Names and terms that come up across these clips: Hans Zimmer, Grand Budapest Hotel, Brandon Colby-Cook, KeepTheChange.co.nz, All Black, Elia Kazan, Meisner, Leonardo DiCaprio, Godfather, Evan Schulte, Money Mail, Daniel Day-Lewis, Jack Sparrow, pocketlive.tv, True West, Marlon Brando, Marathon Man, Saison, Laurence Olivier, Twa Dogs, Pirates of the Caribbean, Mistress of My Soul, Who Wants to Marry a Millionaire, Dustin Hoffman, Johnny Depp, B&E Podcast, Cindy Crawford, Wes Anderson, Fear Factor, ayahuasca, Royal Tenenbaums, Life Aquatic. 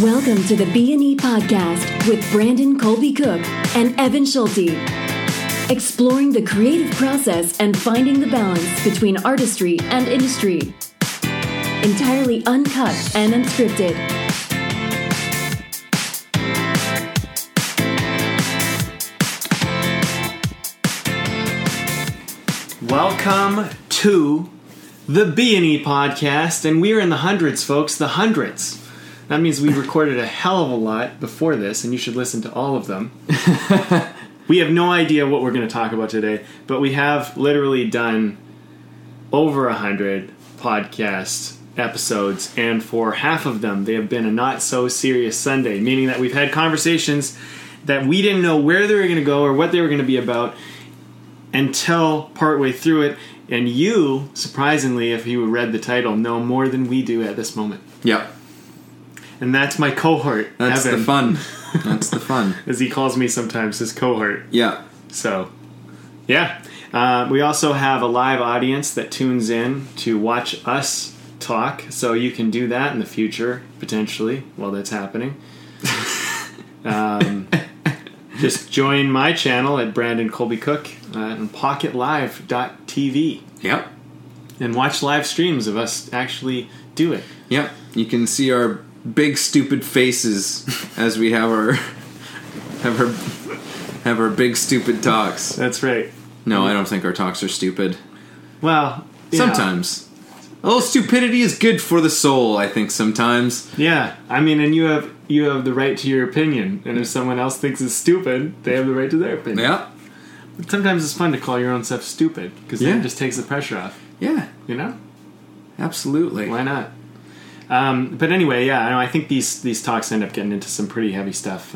Welcome to the B&E Podcast with Brandon Colby-Cook and Evan Schulte. Exploring the creative process and finding the balance between artistry and industry. Entirely uncut and unscripted. Welcome to the B&E Podcast, and we're in the hundreds, folks, the hundreds. That means we recorded a hell of a lot before this, and you should listen to all of them. We have no idea what we're going to talk about today, but we have literally done over 100 podcast episodes, and for half of them, they have been a not-so-serious Sunday, meaning that we've had conversations that we didn't know where they were going to go or what they were going to be about until partway through it, and you, surprisingly, if you read the title, know more than we do at this moment. Yep. And that's my cohort, Evan. That's the fun. As he calls me sometimes, his cohort. Yeah. So, yeah. We also have a live audience that tunes in to watch us talk. So you can do that in the future, potentially, while that's happening. Just join my channel at Brandon Colby-Cook and pocketlive.tv. Yep. And watch live streams of us actually do it. Yep. You can see our big stupid faces as we have our big stupid talks. That's right. No, I don't think our talks are stupid. Well, sometimes. A little stupidity is good for the soul, I think, sometimes. Yeah. I mean, and you have the right to your opinion, and if someone else thinks it's stupid, they have the right to their opinion. Yeah. But sometimes it's fun to call your own stuff stupid, because then it just takes the pressure off. Yeah. You know? Absolutely. Why not? But anyway, I think these talks end up getting into some pretty heavy stuff.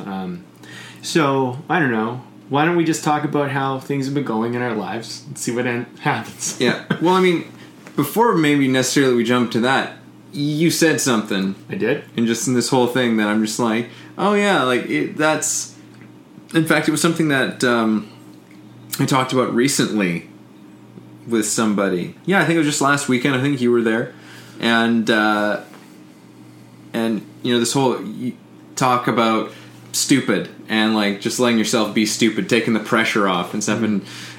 So, I don't know. Why don't we just talk about how things have been going in our lives and see what happens? Yeah. Well, I mean, before maybe necessarily we jump to that, you said something. I did? And just in this whole thing that I'm just like, oh yeah, like that's... In fact, it was something that I talked about recently with somebody. Yeah, I think it was just last weekend. I think you were there. And you know, this whole talk about stupid and like just letting yourself be stupid, taking the pressure off and stuff.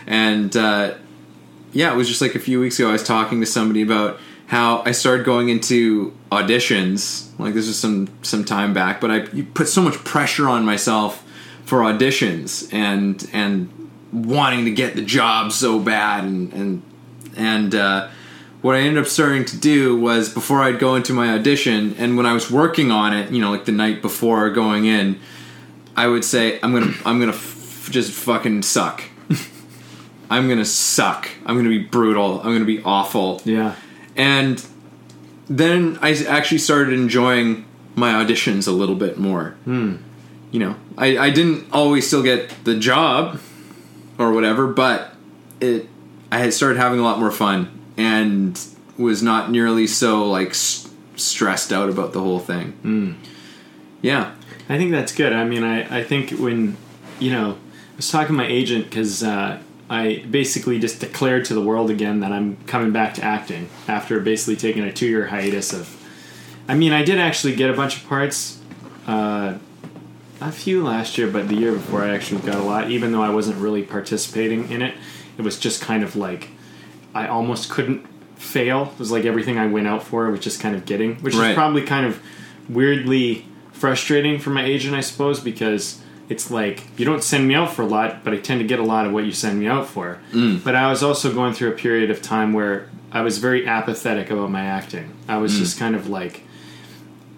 And it was just like a few weeks ago I was talking to somebody about how I started going into auditions, like this was some time back, but I put so much pressure on myself for auditions and wanting to get the job so bad and what I ended up starting to do was, before I'd go into my audition, and when I was working on it, you know, like the night before going in, I would say, I'm gonna just fucking suck. I'm gonna suck. I'm gonna be brutal. I'm gonna be awful. Yeah. And then I actually started enjoying my auditions a little bit more. Mm. You know, I didn't always still get the job or whatever, but I had started having a lot more fun. And was not nearly so, like, stressed out about the whole thing. Mm. Yeah. I think that's good. I mean, I think when, you know, I was talking to my agent because I basically just declared to the world again that I'm coming back to acting after basically taking a 2-year hiatus of... I mean, I did actually get a bunch of parts, a few last year, but the year before I actually got a lot, even though I wasn't really participating in it. It was just kind of like... I almost couldn't fail. It was like everything I went out for was just kind of getting, which is probably kind of weirdly frustrating for my agent, I suppose, because it's like, you don't send me out for a lot, but I tend to get a lot of what you send me out for. Mm. But I was also going through a period of time where I was very apathetic about my acting. I was just kind of like,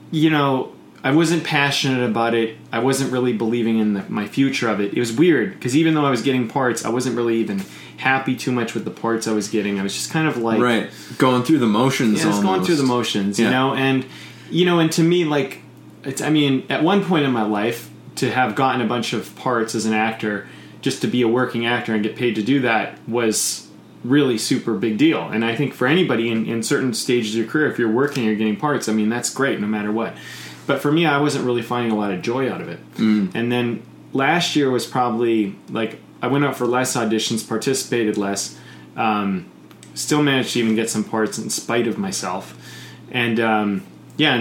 you know, I wasn't passionate about it. I wasn't really believing in my future of it. It was weird, because even though I was getting parts, I wasn't really even happy too much with the parts I was getting. I was just kind of like... Right, going through the motions. Yeah, I was going through the motions, you know? And, you know, and to me, like, it's, I mean, at one point in my life, to have gotten a bunch of parts as an actor, just to be a working actor and get paid to do that was really super big deal. And I think for anybody in certain stages of your career, if you're working or getting parts, I mean, that's great no matter what. But for me, I wasn't really finding a lot of joy out of it. Mm. And then last year was probably, like, I went out for less auditions, participated less, still managed to even get some parts in spite of myself. And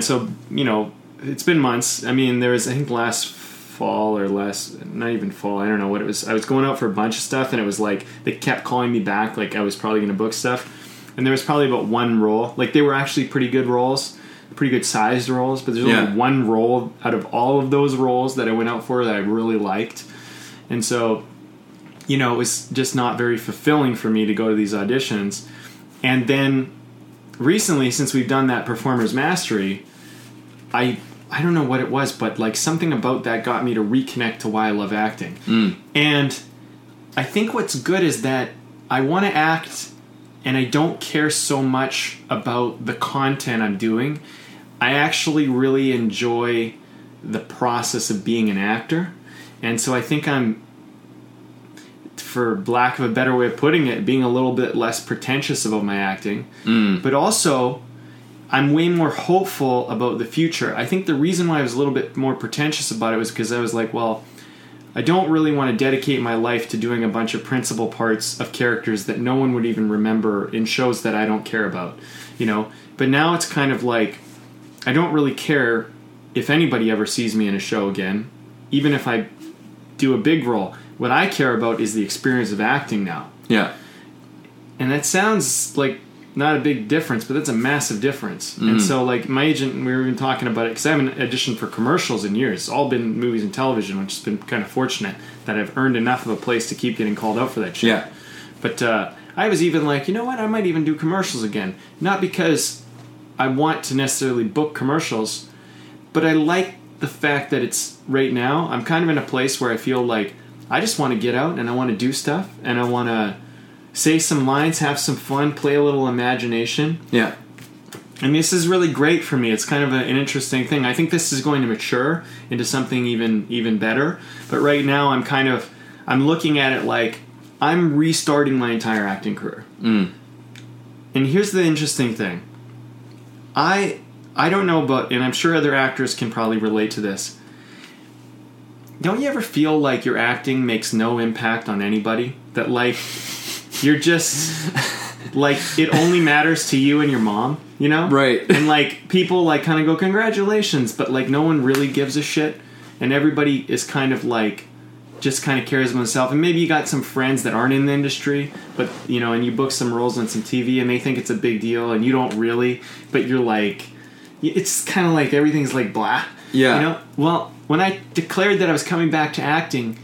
so, you know, it's been months. I mean, there was, I think last fall or last, not even fall, I don't know what it was. I was going out for a bunch of stuff, and it was like, they kept calling me back, like I was probably going to book stuff. And there was probably about one roll. Like, they were actually pretty good rolls, pretty good sized rolls, but there's only one roll out of all of those rolls that I went out for that I really liked. And so, you know, it was just not very fulfilling for me to go to these auditions. And then recently, since we've done that Performer's Mastery, I don't know what it was, but like something about that got me to reconnect to why I love acting. And I think what's good is that I want to act, and I don't care so much about the content I'm doing. I actually really enjoy the process of being an actor. And so I think I'm, for lack of a better way of putting it, being a little bit less pretentious about my acting. But also, I'm way more hopeful about the future. I think the reason why I was a little bit more pretentious about it was because I was like, well, I don't really want to dedicate my life to doing a bunch of principal parts of characters that no one would even remember in shows that I don't care about, you know? But now it's kind of like, I don't really care if anybody ever sees me in a show again, even if I do a big role. What I care about is the experience of acting now. Yeah. And that sounds like not a big difference, but that's a massive difference. And so, like, my agent, we were even talking about it, because I haven't auditioned for commercials in years. It's all been movies and television, which has been kind of fortunate that I've earned enough of a place to keep getting called out for that shit. Yeah. But I was even like, you know what, I might even do commercials again. Not because I want to necessarily book commercials, but I like the fact that it's, right now, I'm kind of in a place where I feel like I just want to get out and I want to do stuff and I want to say some lines, have some fun, play a little imagination. Yeah. And this is really great for me. It's kind of an interesting thing. I think this is going to mature into something even better. But right now I'm kind of, I'm looking at it like I'm restarting my entire acting career. And here's the interesting thing. I don't know about, and I'm sure other actors can probably relate to this. Don't you ever feel like your acting makes no impact on anybody? That like, you're just, like, it only matters to you and your mom, you know? Right. And, like, people, like, kind of go, congratulations, but, like, no one really gives a shit. And everybody is kind of, like, just kind of cares about themselves. And maybe you got some friends that aren't in the industry, but, you know, and you book some roles on some TV, and they think it's a big deal, and you don't really. But you're, like, it's kind of like everything's, like, blah. Yeah. You know? Well, when I declared that I was coming back to acting,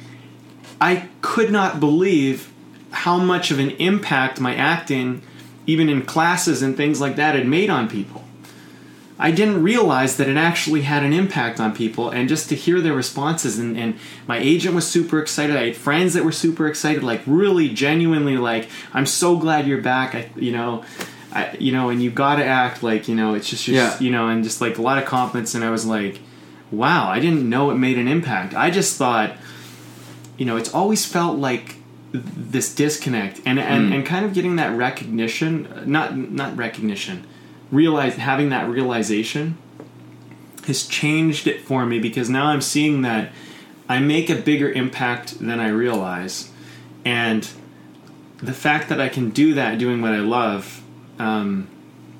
I could not believe how much of an impact my acting, even in classes and things like that, had made on people. I didn't realize that it actually had an impact on people, and just to hear their responses, and my agent was super excited. I had friends that were super excited, like really genuinely like, I'm so glad you're back, I, and you gotta act, like, you know, it's just, you know, and just like a lot of compliments. And I was like, wow, I didn't know it made an impact. I just thought, you know, it's always felt like this disconnect, and kind of getting that recognition, not recognition, having that realization has changed it for me, because now I'm seeing that I make a bigger impact than I realize. And the fact that I can do that doing what I love,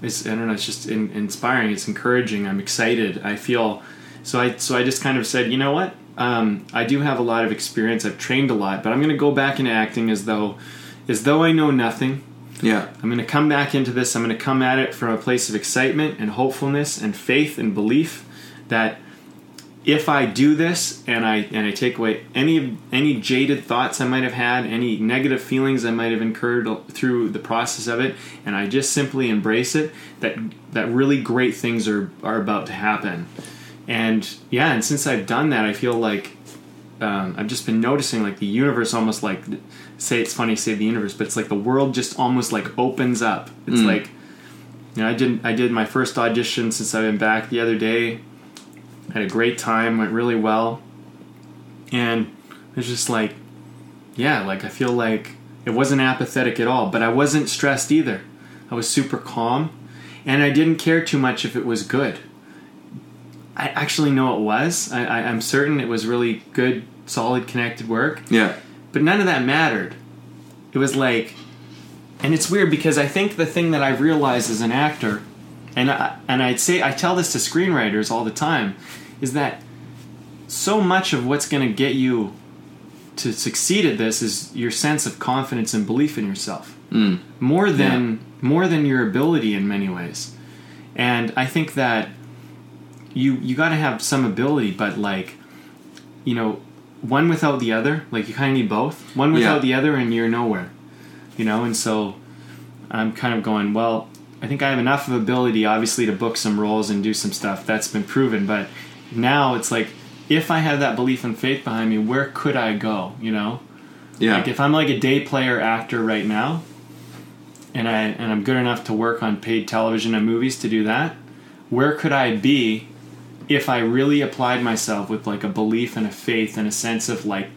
is, I don't know, it's just inspiring. It's encouraging. I'm excited. I feel, so I just kind of said, you know what? I do have a lot of experience. I've trained a lot, but I'm going to go back into acting as though I know nothing. Yeah. I'm going to come back into this. I'm going to come at it from a place of excitement and hopefulness and faith and belief that if I do this and I take away any jaded thoughts I might have had, any negative feelings I might have incurred through the process of it, and I just simply embrace it, that really great things are about to happen. And yeah, and since I've done that, I feel like I've just been noticing, like, the universe almost, like, say the universe, but it's like the world just almost like opens up. It's like, you know, I did my first audition since I've been back the other day. Had a great time, went really well. And it's just like, yeah, like I feel like it wasn't apathetic at all, but I wasn't stressed either. I was super calm, and I didn't care too much if it was good. I actually know it was. I'm certain it was really good, solid, connected work. Yeah. But none of that mattered. It was like, and it's weird because I think the thing that I've realized as an actor And I'd say, I tell this to screenwriters all the time, is that so much of what's going to get you to succeed at this is your sense of confidence and belief in yourself, more than your ability in many ways. And I think that you got to have some ability, but like, you know, one without the other, like you kind of need both. One without the other, and you're nowhere. You know, and so I'm kind of going, well, I think I have enough of ability, obviously, to book some roles and do some stuff. That's been proven. But now it's like, if I had that belief and faith behind me, where could I go, you know? Yeah. Like, if I'm like a day player actor right now, and I'm good enough to work on paid television and movies to do that, where could I be if I really applied myself with, like, a belief and a faith and a sense of, like,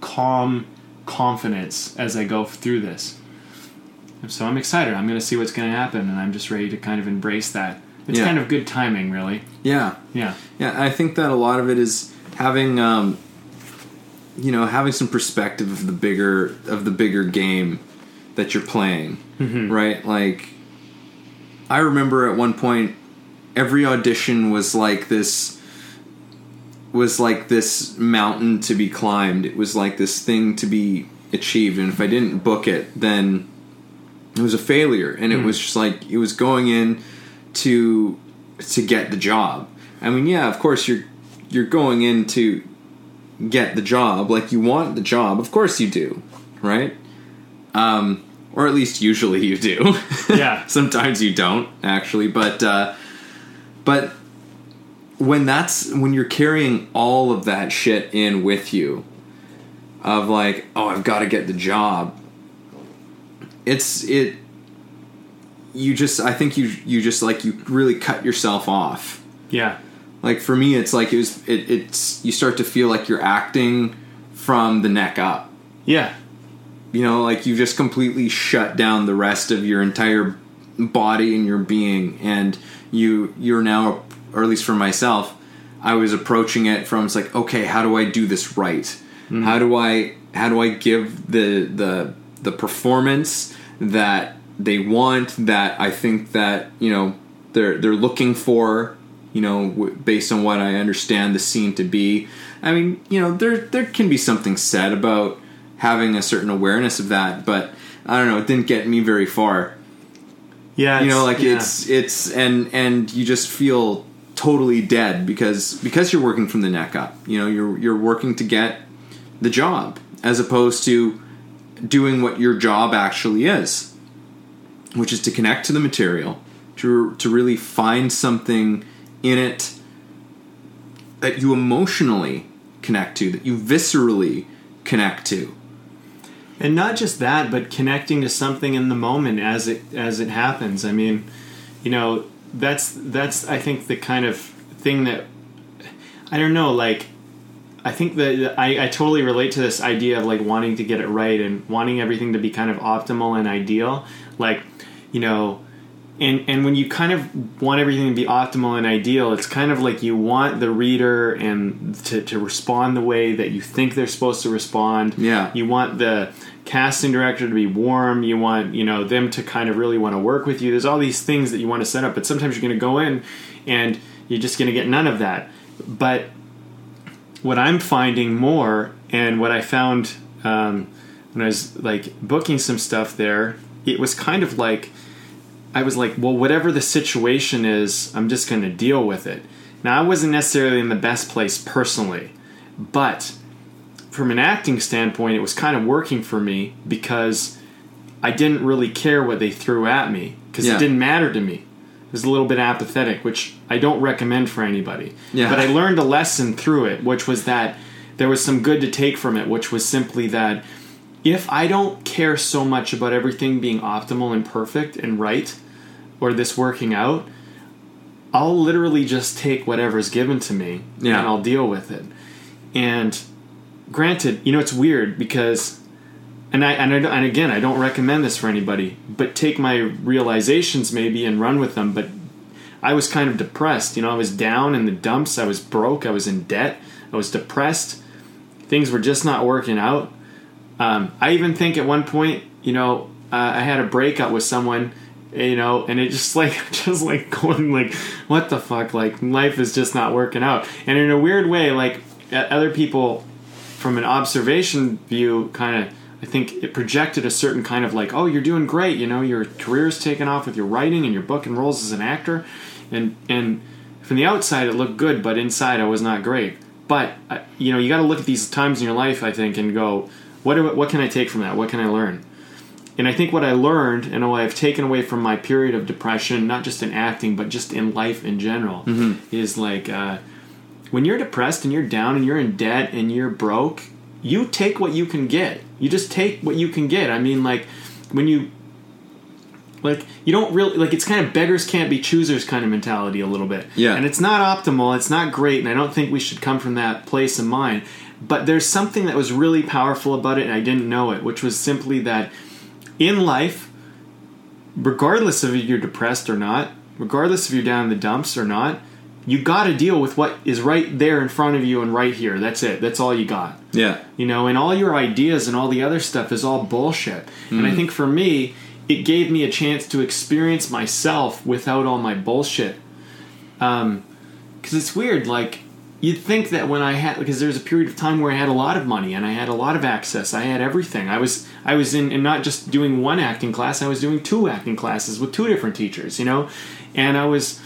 calm confidence as I go through this? And so I'm excited. I'm going to see what's going to happen, and I'm just ready to kind of embrace that. It's kind of good timing, really. Yeah. Yeah. Yeah, I think that a lot of it is having, having some perspective of the bigger game that you're playing, right? Like, I remember at one point, every audition was like this mountain to be climbed. It was like this thing to be achieved. And if I didn't book it, then it was a failure. And it was just like, it was going in to get the job. I mean, yeah, of course you're going in to get the job. Like, you want the job. Of course you do. Right. Or at least usually you do. Yeah. Sometimes you don't actually, but when you're carrying all of that shit in with you, of like, oh, I've got to get the job. I think you really cut yourself off. Yeah. Like, for me, it's like, it's you start to feel like you're acting from the neck up. Yeah. You know, like, you just completely shut down the rest of your entire body and your being, and you're now, or at least for myself, I was approaching it from, it's like, okay, how do I do this right? Mm-hmm. How do I give the performance that they want, that I think that, you know, they're looking for, you know, based on what I understand the scene to be. I mean, you know, there can be something said about having a certain awareness of that, but I don't know, it didn't get me very far. Yeah, you know, like, it's and you just feel totally dead because you're working from the neck up. You know, you're working to get the job as opposed to doing what your job actually is, which is to connect to the material, to really find something in it that you emotionally connect to, that you viscerally connect to. And not just that, but connecting to something in the moment as it happens. I mean, you know, that's I think the kind of thing that, I don't know, like, I think that I totally relate to this idea of, like, wanting to get it right and wanting everything to be kind of optimal and ideal. Like, you know, and when you kind of want everything to be optimal and ideal, it's kind of like you want the reader and to respond the way that you think they're supposed to respond. Yeah. You want the casting director to be warm. You want, you know, them to kind of really want to work with you. There's all these things that you want to set up, but sometimes you're going to go in and you're just going to get none of that. But what I'm finding more, and what I found when I was, like, booking some stuff there, it was kind of like, I was like, well, whatever the situation is, I'm just going to deal with it. Now, I wasn't necessarily in the best place personally, but from an acting standpoint, it was kind of working for me because I didn't really care what they threw at me because it didn't matter to me. It was a little bit apathetic, which I don't recommend for anybody. Yeah. But I learned a lesson through it, which was that there was some good to take from it, which was simply that if I don't care so much about everything being optimal and perfect and right, or this working out, I'll literally just take whatever's given to me and I'll deal with it. And granted, you know, it's weird because, and again, I don't recommend this for anybody, but take my realizations maybe and run with them. But I was kind of depressed. You know, I was down in the dumps. I was broke. I was in debt. I was depressed. Things were just not working out. I even think at one point, you know, I had a breakup with someone you know, and it just going like, what the fuck, like life is just not working out. And in a weird way, like other people from an observation view kind of, I think it projected a certain kind of like, oh, you're doing great, you know, your career's taken off with your writing and your book and roles as an actor. And from the outside it looked good, but inside I was not great. But, you know, you got to look at these times in your life, I think, and go, what can I take from that? What can I learn? And I think what I learned and what I've taken away from my period of depression, not just in acting, but just in life in general, is like when you're depressed and you're down and you're in debt and you're broke, you take what you can get. You just take what you can get. I mean, like when you you don't really it's kind of beggars can't be choosers kind of mentality a little bit. Yeah. And it's not optimal. It's not great. And I don't think we should come from that place in mind. But there's something that was really powerful about it, and I didn't know it, which was simply that in life, regardless of if you're depressed or not, regardless if you're down in the dumps or not, you got to deal with what is right there in front of you and right here. That's it. That's all you got. Yeah. You know, and all your ideas and all the other stuff is all bullshit. Mm-hmm. And I think for me, it gave me a chance to experience myself without all my bullshit. 'Cause it's weird, like, you'd think that when I had, because there was a period of time where I had a lot of money and I had a lot of access, I had everything. I was in, and not just doing one acting class, I was doing two acting classes with two different teachers, you know, and I was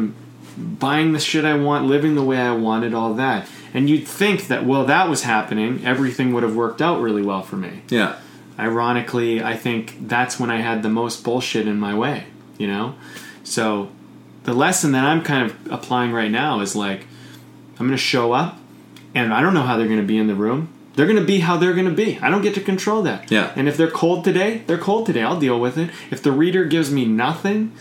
buying the shit I want, living the way I wanted, all that. And you'd think that while that was happening, everything would have worked out really well for me. Yeah. Ironically, I think that's when I had the most bullshit in my way, you know. So the lesson that I'm kind of applying right now is like, I'm going to show up, and I don't know how they're going to be in the room. They're going to be how they're going to be. I don't get to control that. Yeah. And if they're cold today, they're cold today. I'll deal with it. If the reader gives me nothing,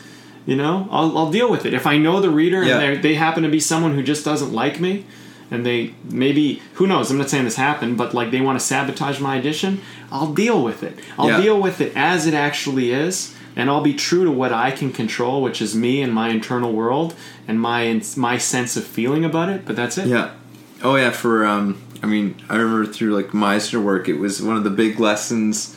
you know, I'll deal with it. If I know the reader and they happen to be someone who just doesn't like me, and they maybe, who knows, I'm not saying this happened, but like they want to sabotage my audition, I'll deal with it. I'll deal with it as it actually is, and I'll be true to what I can control, which is me and my internal world and my sense of feeling about it. But that's it. Yeah. Oh yeah. For I mean, I remember through like Meisner work, it was one of the big lessons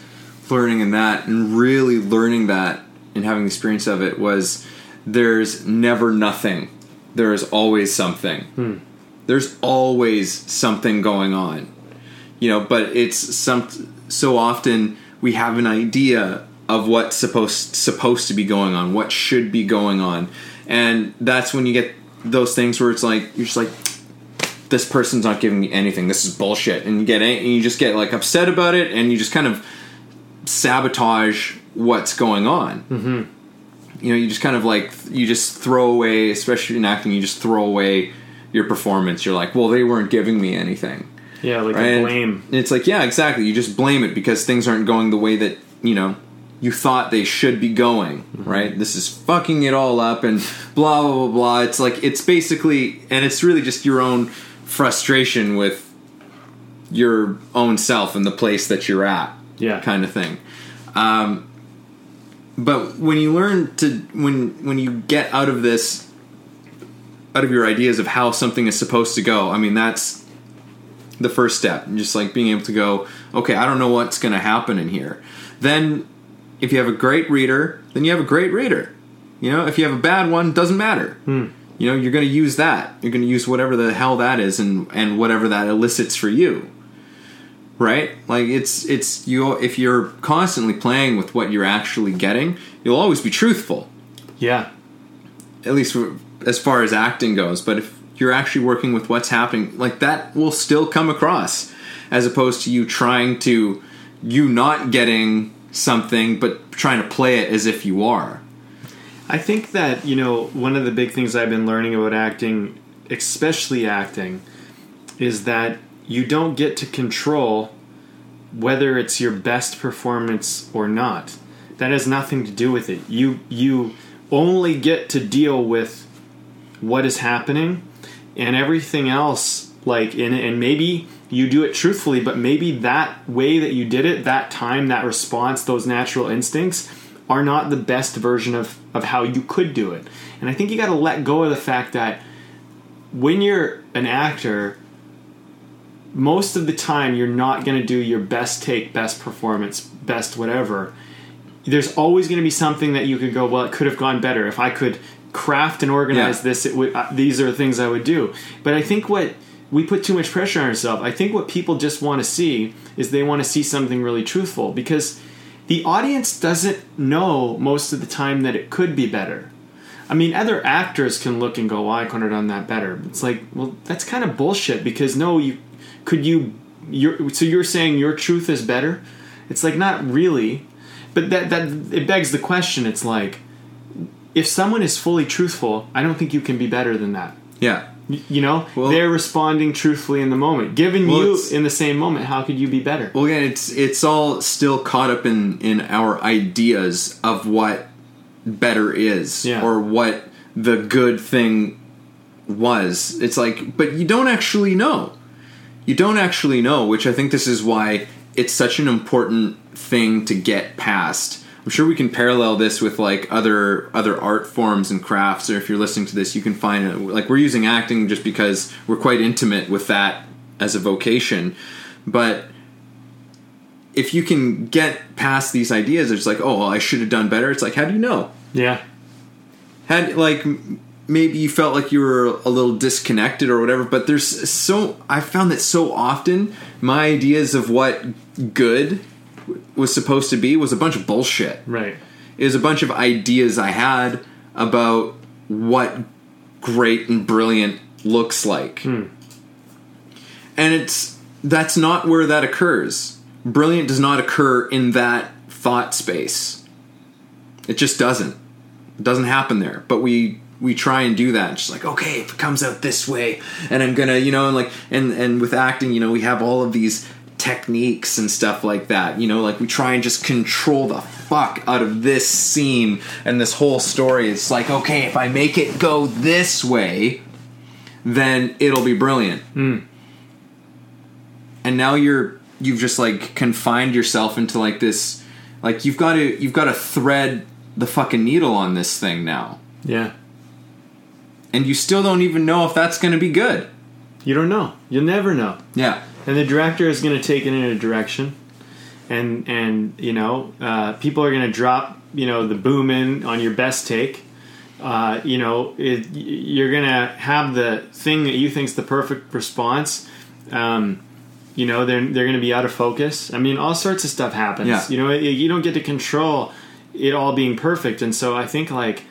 learning in that, and really learning that and having the experience of it, was there's never nothing. There is always something. There's always something going on, you know. But it's so often we have an idea of what's supposed to be going on, what should be going on. And that's when you get those things where it's like, you're just like, this person's not giving me anything. This is bullshit. And you just get like upset about it, and you just kind of sabotage what's going on. Mm-hmm. You know, you just kind of like, you just throw away, especially in acting, you just throw away your performance. You're like, well, they weren't giving me anything. Yeah, like right? Blame. And it's like, yeah, exactly. You just blame it because things aren't going the way that, you know, you thought they should be going, right? Mm-hmm. This is fucking it all up and blah, blah, blah, blah. It's like, it's basically, and it's really just your own frustration with your own self and the place that you're at, kind of thing. But when you learn to, when you get out of this, out of your ideas of how something is supposed to go, I mean, that's the first step. Just like being able to go, okay, I don't know what's going to happen in here. Then, if you have a great reader, then you have a great reader. You know, if you have a bad one, doesn't matter. You know, you're going to use that. You're going to use whatever the hell that is, and whatever that elicits for you, right? Like it's you. If you're constantly playing with what you're actually getting, you'll always be truthful. Yeah. At least as far as acting goes. But if you're actually working with what's happening, like that will still come across, as opposed to you trying to you not getting something but trying to play it as if you are. I think that, you know, one of the big things I've been learning about acting, especially acting, is that you don't get to control whether it's your best performance or not. That has nothing to do with it. You only get to deal with what is happening, and everything else, like, and maybe you do it truthfully, but maybe that way that you did it, that time, that response, those natural instincts are not the best version of how you could do it. And I think you got to let go of the fact that when you're an actor, most of the time you're not going to do your best take, best performance, best whatever. there's always going to be something that you could go, well, it could have gone better. If I could craft and organize this, it would, these are the things I would do. But I think what we put too much pressure on ourselves. I think what people just want to see is they want to see something really truthful, because the audience doesn't know most of the time that it could be better. I mean, other actors can look and go, well, I couldn't have done that better. It's like, well, that's kind of bullshit, because no, you could so you're saying your truth is better? It's like, not really. But that it begs the question. It's like, if someone is fully truthful, I don't think you can be better than that. Yeah. You know, well, they're responding truthfully in the moment. Given you in the same moment, how could you be better? Well, again, it's all still caught up in our ideas of what better is, or what the good thing was. It's like, but you don't actually know. You don't actually know, which I think this is why it's such an important thing to get past. I'm sure we can parallel this with like other art forms and crafts, or if you're listening to this, you can find it. Like, we're using acting just because we're quite intimate with that as a vocation. But if you can get past these ideas, it's like, oh, well, I should have done better. It's like, how do you know? Yeah. Had like, maybe you felt like you were a little disconnected or whatever, but I found that so often my ideas of what good was supposed to be was a bunch of bullshit. Right. It was a bunch of ideas I had about what great and brilliant looks like. And that's not where that occurs. Brilliant does not occur in that thought space. It just doesn't. It doesn't happen there. But we try and do that. It's just like, okay, if it comes out this way, and I'm gonna, you know, and like, and with acting, you know, we have all of these techniques and stuff like that, you know, like we try and just control the fuck out of this scene and this whole story. It's like, okay, if I make it go this way, then it'll be brilliant. And now you've just like confined yourself into like this, like you've got to thread the fucking needle on this thing now. Yeah. And you still don't even know if that's going to be good. You don't know. You'll never know. Yeah. And the director is going to take it in a direction, and you know, people are going to drop, you know, the boom in on your best take. You know, you're going to have the thing that you think's the perfect response. You know, they're going to be out of focus. I mean, all sorts of stuff happens. Yeah. You know, you don't get to control it all being perfect, and so I think like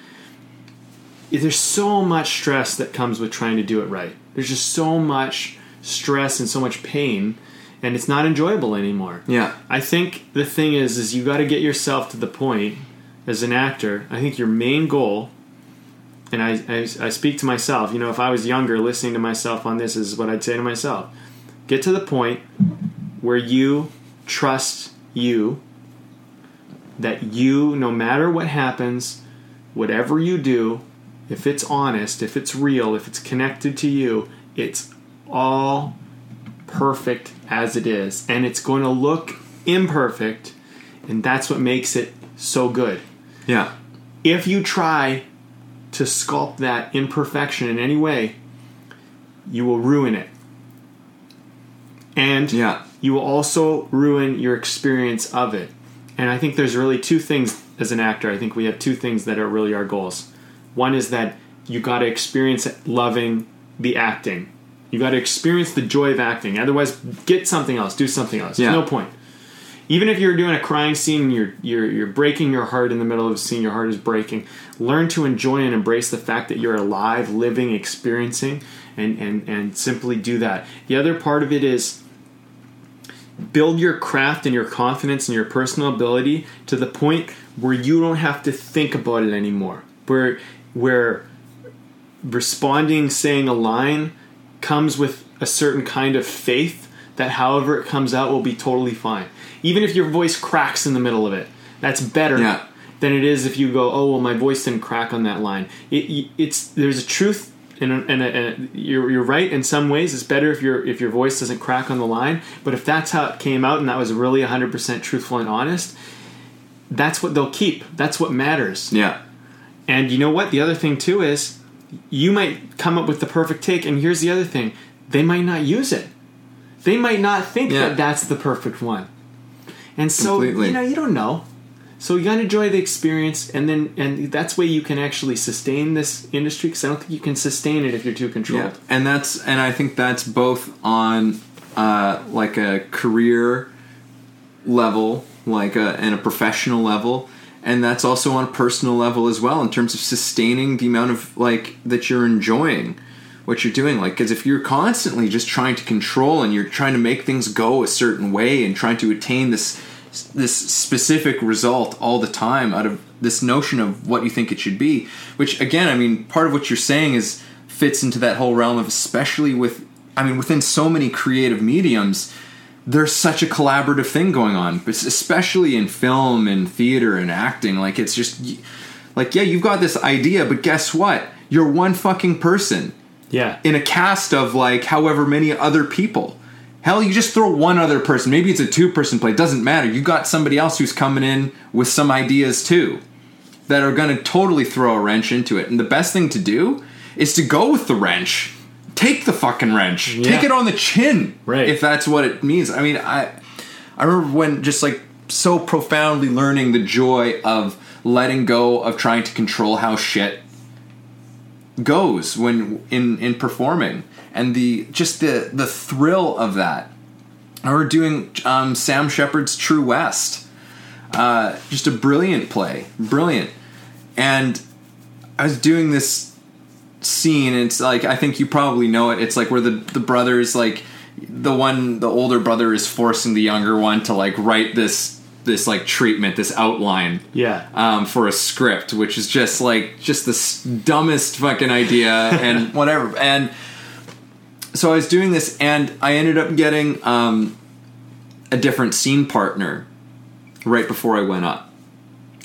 there's so much stress that comes with trying to do it right. There's just so much stress and so much pain, and it's not enjoyable anymore. Yeah. I think the thing is you got to get yourself to the point as an actor. I think your main goal, and I speak to myself, you know, if I was younger listening to myself on this is what I'd say to myself. Get to the point where you trust you, that you, no matter what happens, whatever you do, if it's honest, if it's real, if it's connected to you, it's all perfect as it is, and it's going to look imperfect, and that's what makes it so good. Yeah. If you try to sculpt that imperfection in any way, you will ruin it, and you will also ruin your experience of it. And I think there's really two things as an actor. I think we have two things that are really our goals. One is that you got to experience loving the acting. You got to experience the joy of acting. Otherwise, get something else. Do something else. Yeah. There's no point. Even if you're doing a crying scene and you're breaking your heart in the middle of a scene, your heart is breaking, learn to enjoy and embrace the fact that you're alive, living, experiencing, and simply do that. The other part of it is build your craft and your confidence and your personal ability to the point where you don't have to think about it anymore. Where responding, saying a line comes with a certain kind of faith that however it comes out will be totally fine. Even if your voice cracks in the middle of it, that's better than it is if you go, oh, well, my voice didn't crack on that line. There's a truth, and you're right in some ways. It's better if your voice doesn't crack on the line, but if that's how it came out and that was really 100% truthful and honest, that's what they'll keep. That's what matters. Yeah. And you know what? The other thing too is, you might come up with the perfect take, and here's the other thing. They might not use it. They might not think that that's the perfect one. And so, completely. You know, you don't know. So you got to enjoy the experience, and that's where you can actually sustain this industry, because I don't think you can sustain it if you're too controlled. Yeah. And I think that's both on like a career level, and a professional level, and that's also on a personal level as well in terms of sustaining the amount of that you're enjoying what you're doing. Because if you're constantly just trying to control and you're trying to make things go a certain way and trying to attain this specific result all the time out of this notion of what you think it should be, which again, I mean, part of what you're saying fits into that whole realm of, especially within so many creative mediums, there's such a collaborative thing going on, especially in film and theater and acting. It's just yeah, you've got this idea, but guess what? You're one fucking person. Yeah. In a cast of however many other people. Hell, you just throw one other person. Maybe it's a two-person play. It doesn't matter. You got somebody else who's coming in with some ideas too that are going to totally throw a wrench into it. And the best thing to do is to go with the wrench. Take the fucking wrench. Yeah. Take it on the chin, right? If that's what it means. I mean, I remember when just so profoundly learning the joy of letting go of trying to control how shit goes when in performing. And the thrill of that. I remember doing Sam Shepard's True West, just a brilliant play, brilliant. And I was doing this scene. And it's I think you probably know it. It's where the brothers, the older brother is forcing the younger one to write this treatment, this outline, for a script, which is just the dumbest fucking idea and whatever. And so I was doing this, and I ended up getting a different scene partner right before I went up.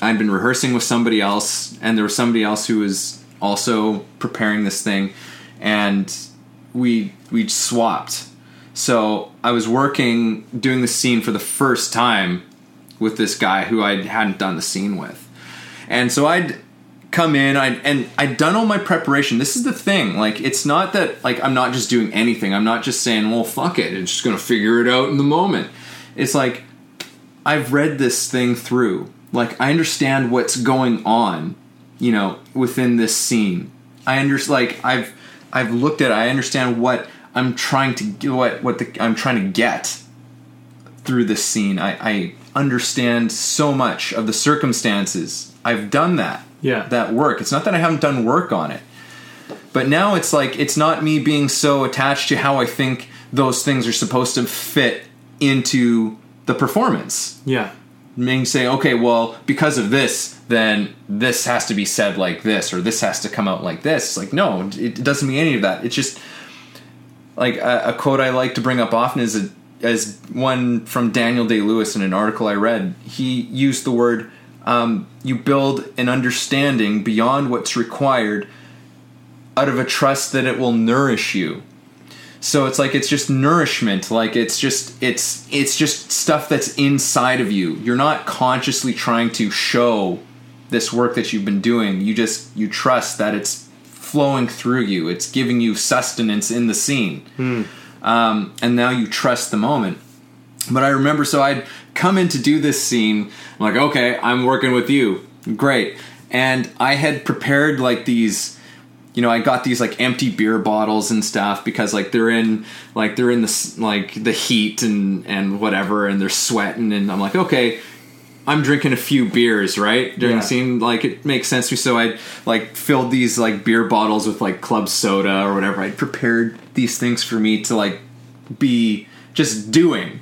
I'd been rehearsing with somebody else, and there was somebody else who was also preparing this thing, and we swapped. So I was doing the scene for the first time with this guy who I hadn't done the scene with. And so I'd come in, and I'd done all my preparation. This is the thing. It's not that, I'm not just doing anything. I'm not just saying, well, fuck it, I'm just going to figure it out in the moment. It's I've read this thing through. I understand what's going on, within this scene. I understand, I've looked at it. I understand what I'm trying to do, I'm trying to get through this scene. I understand so much of the circumstances. I've done that. Yeah, that work. It's not that I haven't done work on it, but now it's it's not me being so attached to how I think those things are supposed to fit into the performance. Yeah, me saying, okay, well, because of this, then this has to be said like this, or this has to come out like this. It's no, it doesn't mean any of that. It's just a quote I like to bring up often is as one from Daniel Day-Lewis in an article I read. He used the word, you build an understanding beyond what's required out of a trust that it will nourish you. So it's it's just nourishment. It's just stuff that's inside of you. You're not consciously trying to show this work that you've been doing. You trust that it's flowing through you. It's giving you sustenance in the scene. Mm. And now you trust the moment. But I remember, so I'd come in to do this scene. I'm okay, I'm working with you. Great. And I had prepared these, I got these empty beer bottles and stuff because they're in the heat and whatever, and they're sweating. And I'm okay, I'm drinking a few beers, right? During the scene, it makes sense to me. So I filled these beer bottles with club soda or whatever. I'd prepared these things for me to be just doing,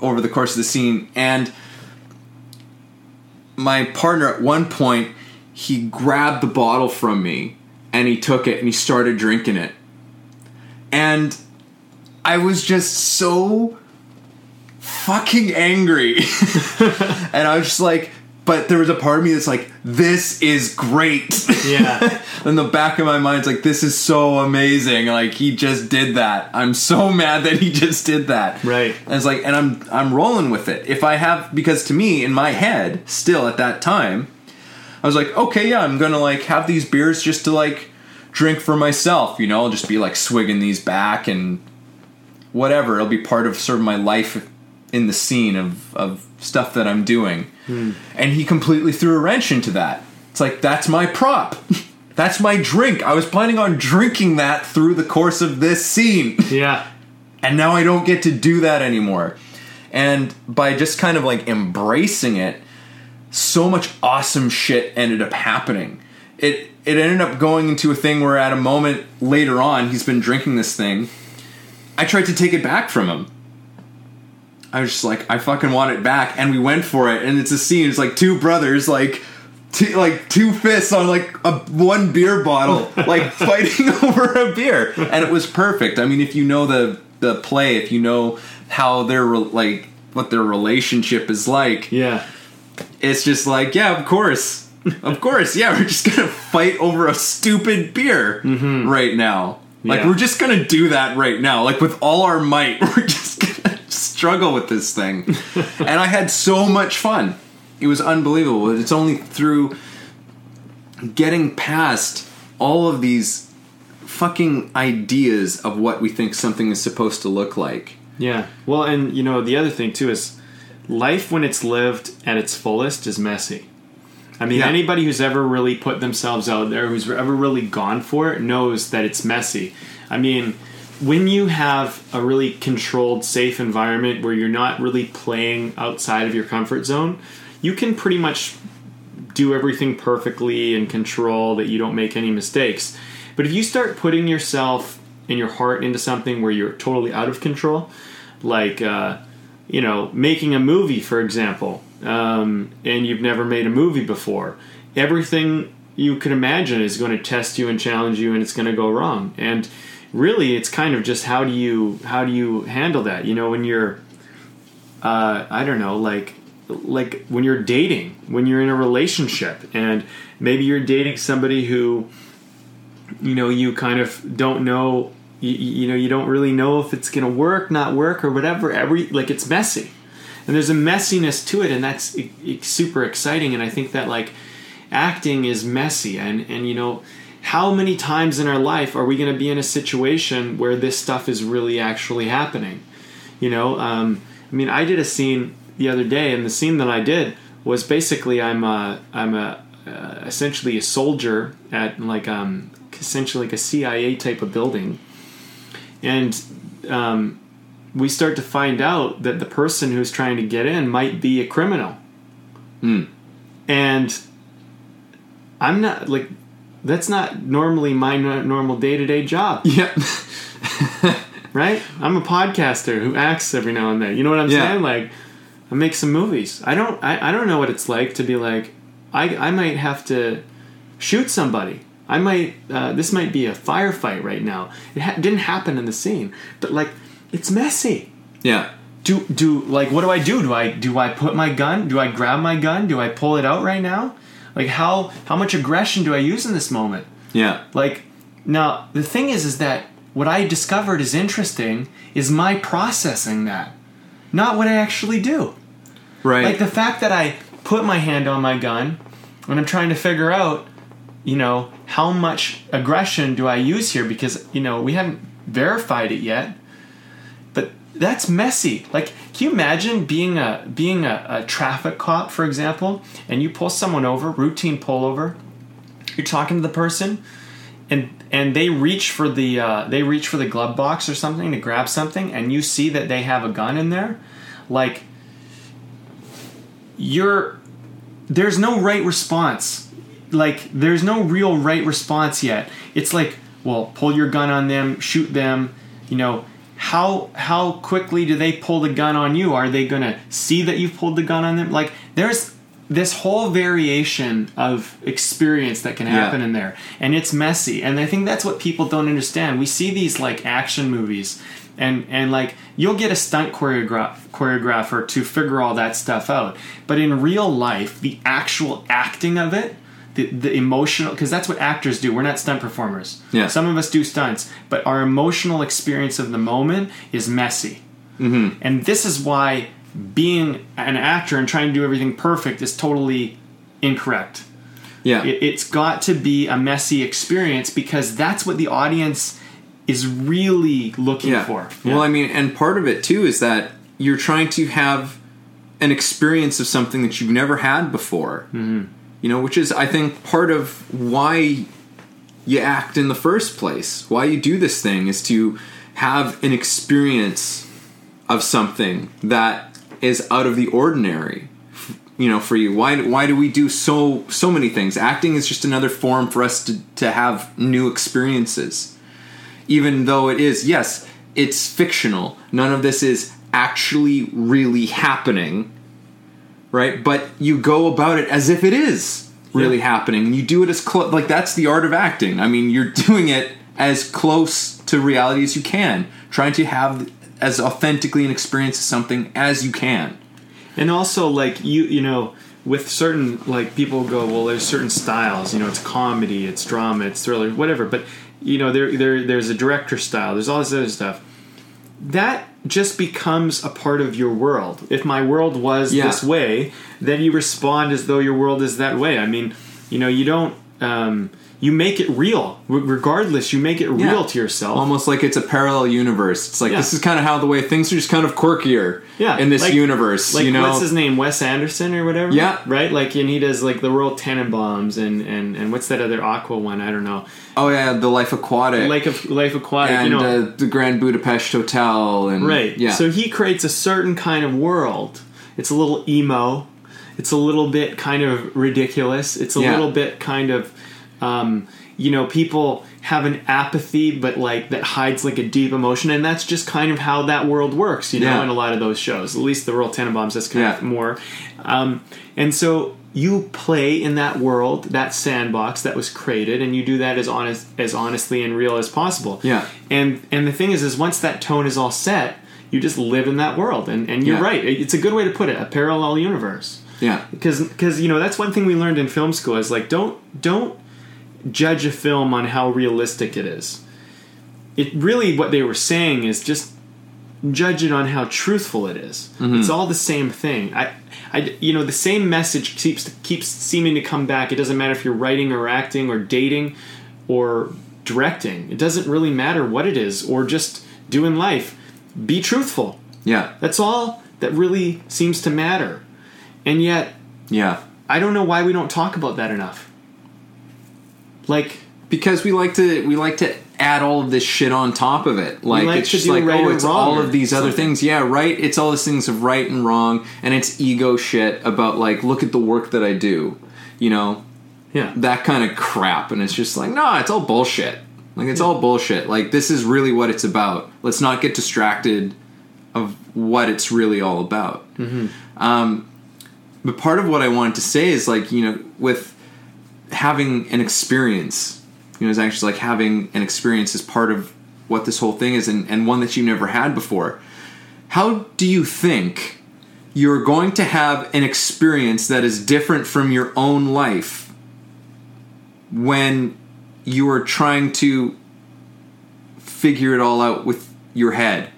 over the course of the scene. And my partner at one point, he grabbed the bottle from me and he took it and he started drinking it. And I was just so fucking angry. And I was just but there was a part of me that's this is great. Yeah. In the back of my mind, it's this is so amazing. He just did that. I'm so mad that he just did that. Right. And it's and I'm rolling with it. If I have, because to me, in my head, still at that time, I was okay, yeah, I'm going to have these beers just to drink for myself. I'll just be swigging these back and whatever. It'll be part of sort of my life in the scene of stuff that I'm doing. And he completely threw a wrench into that. It's like, that's my prop. That's my drink. I was planning on drinking that through the course of this scene. Yeah. And now I don't get to do that anymore. And by just kind of like embracing it, so much awesome shit ended up happening. It ended up going into a thing where at a moment later on, he's been drinking this thing. I tried to take it back from him. I was just like, I fucking want it back. And we went for it. And it's a scene. It's like two brothers, like two fists on like one beer bottle, like fighting over a beer. And it was perfect. I mean, if you know the play, if you know how what their relationship is like. Yeah. It's just like, yeah, of course. Of course. Yeah. We're just going to fight over a stupid beer right now. Like we're just going to do that right now. Like with all our might, we're just going to struggle with this thing. And I had so much fun. It was unbelievable. It's only through getting past all of these fucking ideas of what we think something is supposed to look like. Yeah. Well, and you know, the other thing too is life when it's lived at its fullest is messy. I mean, anybody who's ever really put themselves out there, who's ever really gone for it, knows that it's messy. I mean, when you have a really controlled, safe environment where you're not really playing outside of your comfort zone, you can pretty much do everything perfectly and control that you don't make any mistakes. But if you start putting yourself and your heart into something where you're totally out of control, like, you know, making a movie, for example, and you've never made a movie before, everything you can imagine is going to test you and challenge you, and it's going to go wrong. And really, it's kind of just how do you handle that? You know, when you're I don't know, like when you're dating, when you're in a relationship, and maybe you're dating somebody who, you know, you kind of don't know, you know, you don't really know if it's going to work, not work, or whatever. It's messy. And there's a messiness to it, and that's super exciting. And I think that, like, acting is messy. And you know, how many times in our life are we going to be in a situation where this stuff is really actually happening? You know, I mean, I did a scene the other day, and the scene that I did was basically I'm essentially a soldier at, like, essentially like a CIA type of building. And we start to find out that the person who's trying to get in might be a criminal. And I'm not, like, that's not normally my normal day-to-day job. Yep. Right? I'm a podcaster who acts every now and then. You know what I'm saying? Like, I make some movies. I don't know what it's like to be like, I might have to shoot somebody. I might, this might be a firefight right now. It didn't happen in the scene, but, like, it's messy. Yeah. Do like, what do I do? Do I put my gun? Do I grab my gun? Do I pull it out right now? Like, how much aggression do I use in this moment? Yeah. Like, now the thing is that what I discovered is interesting is my processing that, not what I actually do. Right. Like the fact that I put my hand on my gun when I'm trying to figure out, you know, how much aggression do I use here? Because, you know, we haven't verified it yet. That's messy. Like, can you imagine being a traffic cop, for example, and you pull someone over, routine pullover. You're talking to the person, and they reach for the glove box or something to grab something, and you see that they have a gun in there. Like, there's no right response. Like, there's no real right response yet. It's like, well, pull your gun on them, shoot them, you know. How quickly do they pull the gun on you? Are they going to see that you've pulled the gun on them? Like, there's this whole variation of experience that can happen in there. And it's messy. And I think that's what people don't understand. We see these, like, action movies. And like, you'll get a stunt choreographer to figure all that stuff out. But in real life, the actual acting of it, the emotional, because that's what actors do. We're not stunt performers. Yeah. Some of us do stunts, but our emotional experience of the moment is messy. Mm-hmm. And this is why being an actor and trying to do everything perfect is totally incorrect. Yeah. It's got to be a messy experience because that's what the audience is really looking for. Yeah. Well, I mean, and part of it too is that you're trying to have an experience of something that you've never had before, mm-hmm. you know, which is, I think, part of why you act in the first place. Why you do this thing is to have an experience of something that is out of the ordinary, you know, for you. Why do we do so many things? Acting is just another form for us to have new experiences. Even though it is, yes, it's fictional. None of this is actually really happening, right? But you go about it as if it is really happening, and you do it as close, like, that's the art of acting. I mean, you're doing it as close to reality as you can, trying to have as authentically an experience of something as you can. And also, like, you know, with certain, like, people go, well, there's certain styles, you know, it's comedy, it's drama, it's thriller, whatever, but, you know, there's a director style, there's all this other stuff. That just becomes a part of your world. If my world was this way, then you respond as though your world is that way. I mean, you know, you don't... you make it real. Regardless, you make it real to yourself. Almost like it's a parallel universe. It's like, this is kind of how the way things are, just kind of quirkier in this, like, universe. Like, you know? What's his name? Wes Anderson or whatever? Yeah. Right? Like, and he does, like, the Royal Tenenbaums and what's that other Aqua one? I don't know. Oh, yeah, the Life Aquatic. Life Aquatic, and, you know. And the Grand Budapest Hotel. And, right. Yeah. So he creates a certain kind of world. It's a little emo. It's a little bit kind of ridiculous. It's a little bit kind of... you know, people have an apathy, but, like, that hides, like, a deep emotion, and that's just kind of how that world works, you know, in a lot of those shows. At least the Royal Tenenbaums, that's kind of more. And so you play in that world, that sandbox that was created, and you do that as honestly and real as possible. Yeah. And the thing is once that tone is all set, you just live in that world. And you're right. It's a good way to put it, a parallel universe. Yeah. Because, you know, that's one thing we learned in film school is, like, don't judge a film on how realistic it is. It really, what they were saying is just judge it on how truthful it is. Mm-hmm. It's all the same thing. I you know, the same message keeps seeming to come back. It doesn't matter if you're writing or acting or dating or directing. It doesn't really matter what it is or just doing life. Be truthful. Yeah. That's all that really seems to matter. And yet, I don't know why we don't talk about that enough. Like, because we like to add all of this shit on top of it. Like it's just like, right, oh, it's all of these other things. Yeah, right. It's all these things of right and wrong, and it's ego shit about, like, look at the work that I do, you know, that kind of crap. And it's just like, no, it's all bullshit. Like, it's all bullshit. Like, this is really what it's about. Let's not get distracted of what it's really all about. Mm-hmm. But part of what I wanted to say is, like, you know, with having an experience, you know, is actually, like, having an experience is part of what this whole thing is, and one that you never had before. How do you think you're going to have an experience that is different from your own life when you are trying to figure it all out with your head,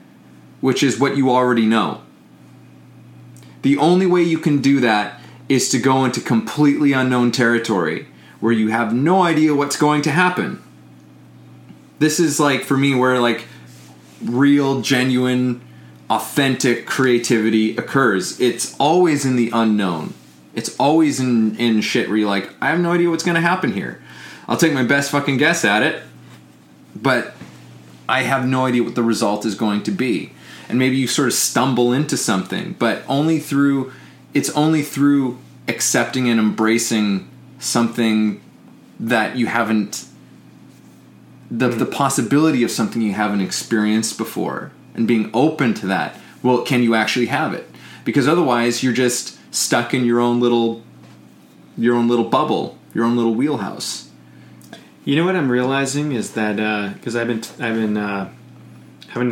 which is what you already know? The only way you can do that is to go into completely unknown territory where you have no idea what's going to happen. This is, like, for me, where, like, real, genuine, authentic creativity occurs. It's always in the unknown. It's always in shit where you're like, I have no idea what's going to happen here. I'll take my best fucking guess at it, but I have no idea what the result is going to be. And maybe you sort of stumble into something, but it's only through accepting and embracing something that you haven't... The possibility of something you haven't experienced before and being open to that. Well, can you actually have it? Because otherwise you're just stuck in your own little bubble, your own little wheelhouse. You know what I'm realizing is that... Because I've been having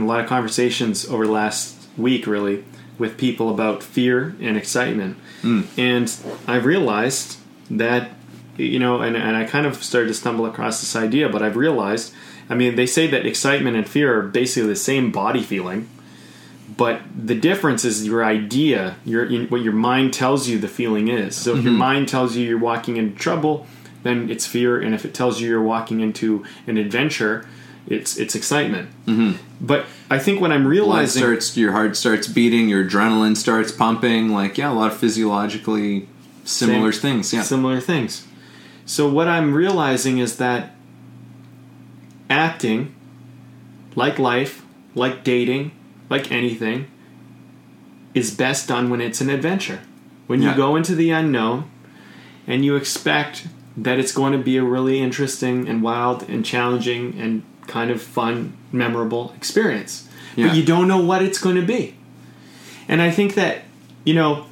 a lot of conversations over the last week, really, with people about fear and excitement. Mm. And I've realized that, you know, and I kind of started to stumble across this idea, but I've realized, I mean, they say that excitement and fear are basically the same body feeling, but the difference is your idea, what your mind tells you the feeling is. So if your mind tells you you're walking into trouble, then it's fear. And if it tells you you're walking into an adventure, It's excitement. Mm-hmm. But I think when I'm realizing... your heart starts beating, your adrenaline starts pumping. Like, yeah, a lot of physiologically similar things. Yeah. Similar things. So what I'm realizing is that acting, like life, like dating, like anything, is best done when it's an adventure. When you go into the unknown and you expect that it's going to be a really interesting and wild and challenging and kind of fun, memorable experience. Yeah. But you don't know what it's going to be. And I think that, you know,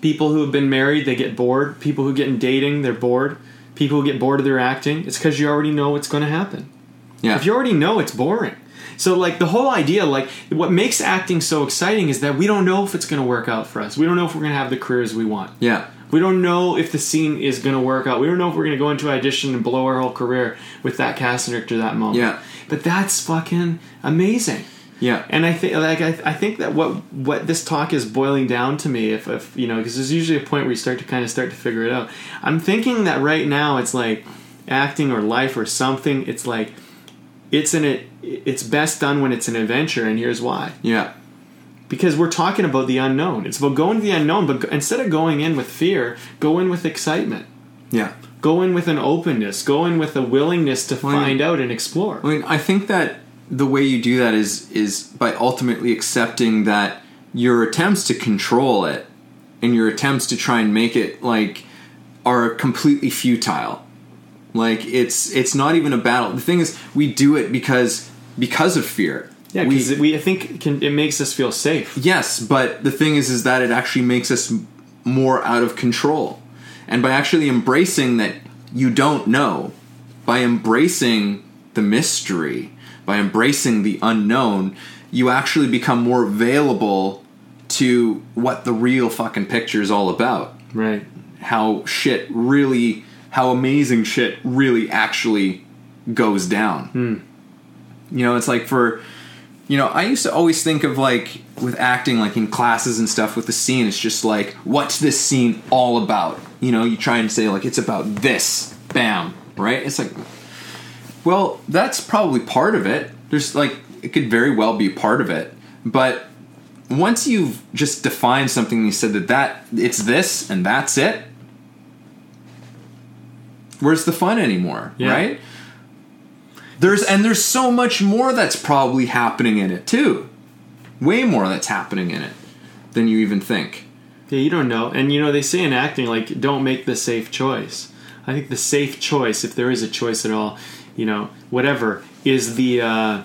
people who have been married, they get bored. People who get in dating, they're bored. People who get bored of their acting, it's because you already know what's going to happen. Yeah. If you already know, it's boring. So, like, the whole idea, like, what makes acting so exciting is that we don't know if it's going to work out for us. We don't know if we're going to have the careers we want. Yeah. We don't know if the scene is going to work out. We don't know if we're going to go into audition and blow our whole career with that casting director that moment. Yeah. But that's fucking amazing. Yeah. And I think, like, I think that what this talk is boiling down to me, if you know, because there's usually a point where you start to figure it out. I'm thinking that right now it's like acting or life or something. It's like it's best done when it's an adventure, and here's why. Yeah. Because we're talking about the unknown. It's about going to the unknown, but instead of going in with fear, go in with excitement. Yeah. Go in with an openness. Go in with a willingness to find out and explore. I mean, I think that the way you do that is by ultimately accepting that your attempts to control it and your attempts to try and make it, like, are completely futile. Like, it's not even a battle. The thing is, we do it because of fear. Yeah, because it makes us feel safe. Yes, but the thing is that it actually makes us more out of control. And by actually embracing that you don't know, by embracing the mystery, by embracing the unknown, you actually become more available to what the real fucking picture is all about. Right. How amazing shit really actually goes down. Mm. You know, it's like I used to always think of, like, with acting, like in classes and stuff with the scene, it's just like, what's this scene all about? You know, you try and say, like, it's about this, bam, right? It's like, well, that's probably part of it. There's, like, it could very well be part of it. But once you've just defined something and you said that it's this and that's it, where's the fun anymore, right? There's so much more that's probably happening in it too. Way more that's happening in it than you even think. Yeah, you don't know. And, you know, they say in acting, like, don't make the safe choice. I think the safe choice, if there is a choice at all, you know, whatever, is the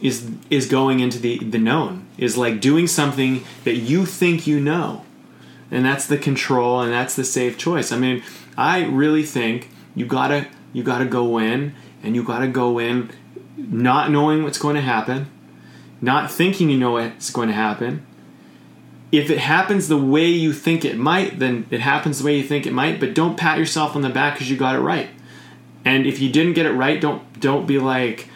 is going into the known. Is, like, doing something that you think you know. And that's the control, and that's the safe choice. I mean, I really think you gotta go in. And you got to go in not knowing what's going to happen, not thinking you know what's going to happen. If it happens the way you think it might, then it happens the way you think it might. But don't pat yourself on the back because you got it right. And if you didn't get it right, don't be like,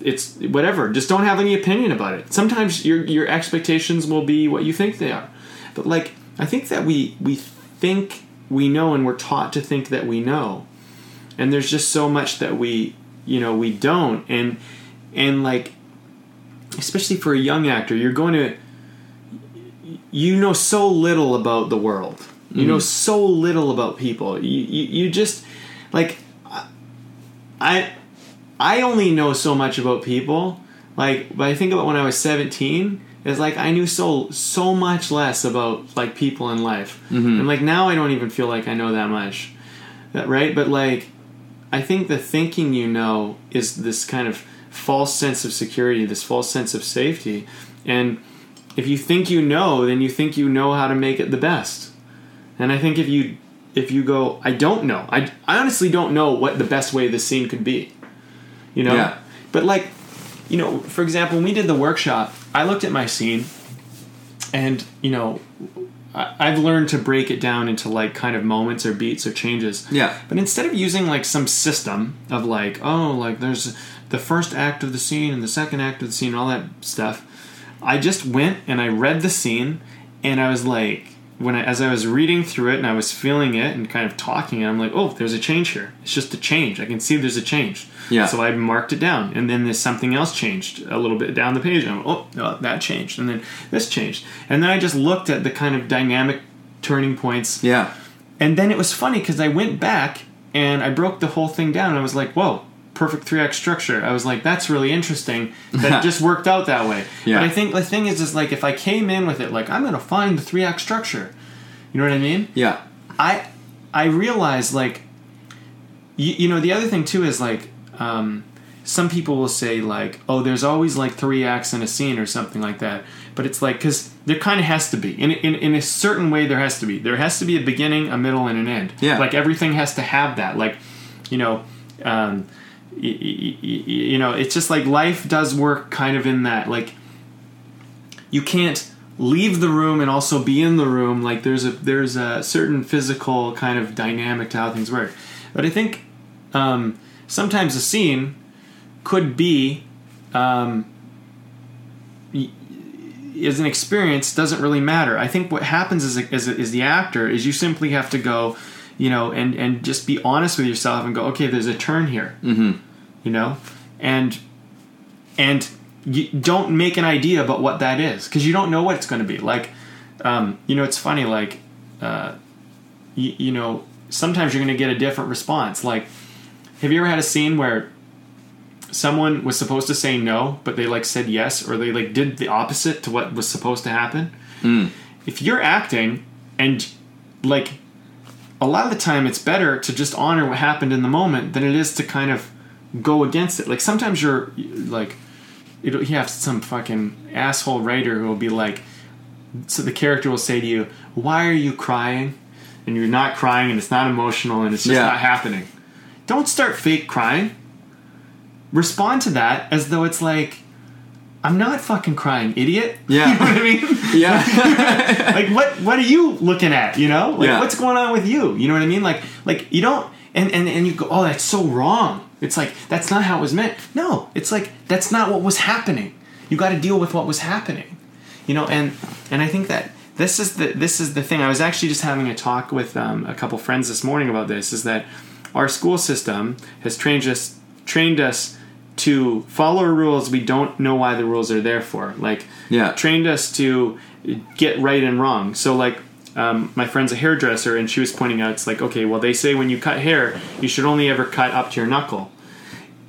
it's whatever. Just don't have any opinion about it. Sometimes your expectations will be what you think they are. But, like, I think that we think we know, and we're taught to think that we know. And there's just so much that we don't. And like, especially for a young actor, you're going to, you know, so little about the world. You know so little about people. You just, like, I only know so much about people. Like, but I think about when I was 17, it's like I knew so much less about, like, people in life. Mm-hmm. And, like, now I don't even feel like I know that much. Right? But, like, I think the thinking you know is this kind of false sense of security, this false sense of safety. And if you think you know, then you think you know how to make it the best. And I think if you go, I don't know. I honestly don't know what the best way this scene could be. You know? Yeah. But, like, you know, for example, when we did the workshop, I looked at my scene and, you know, I've learned to break it down into, like, kind of moments or beats or changes. Yeah. But instead of using, like, some system of, like, oh, like, there's the first act of the scene and the second act of the scene and all that stuff, I just went and I read the scene and I was like, as I was reading through it and I was feeling it and kind of talking, and I'm like, oh, there's a change here. It's just a change. I can see there's a change. Yeah. So I marked it down, and then there's something else changed a little bit down the page. And I'm, oh, that changed, and then this changed, and then I just looked at the kind of dynamic turning points. Yeah. And then it was funny because I went back and I broke the whole thing down. And I was like, whoa. Perfect 3x structure. I was like, that's really interesting that it just worked out that way. Yeah. But I think the thing is like, if I came in with it like, I'm gonna find the 3x structure, you know what I mean? Yeah. I realized, like, you know, the other thing too is like, some people will say like, oh, there's always like 3x in a scene or something like that, but it's like, because there kind of has to be, in a certain way, there has to be a beginning, a middle, and an end. Yeah. Like everything has to have that, like, you know, you know, it's just like life does work kind of in that, like, you can't leave the room and also be in the room. Like there's a certain physical kind of dynamic to how things work. But I think sometimes a scene could be as an experience doesn't really matter. I think what happens is the actor is you simply have to go, you know, and just be honest with yourself and go, okay, there's a turn here. Mm-hmm. You know, and you don't make an idea about what that is, because you don't know what it's going to be. Like, you know, it's funny, like, you know, sometimes you're going to get a different response. Like, have you ever had a scene where someone was supposed to say no, but they like said yes, or they like did the opposite to what was supposed to happen? Mm. If you're acting, and like, a lot of the time it's better to just honor what happened in the moment than it is to kind of go against it. Like sometimes you're like, you have some fucking asshole writer who will be like, so the character will say to you, why are you crying? And you're not crying, and it's not emotional, and it's just not happening. Don't start fake crying. Respond to that as though it's like, I'm not fucking crying, idiot. Yeah. You know what I mean? Yeah. Like, what are you looking at, you know? Like, what's going on with you? You know what I mean? Like you don't... And you go, oh, that's so wrong. It's like, that's not how it was meant. No, it's like, that's not what was happening. You got to deal with what was happening. You know, and I think that this is the thing. I was actually just having a talk with a couple friends this morning about this, is that our school system has trained us to follow rules we don't know why the rules are there for. Like, trained us to get right and wrong. So, like, my friend's a hairdresser, and she was pointing out, it's like, okay, well, they say when you cut hair, you should only ever cut up to your knuckle.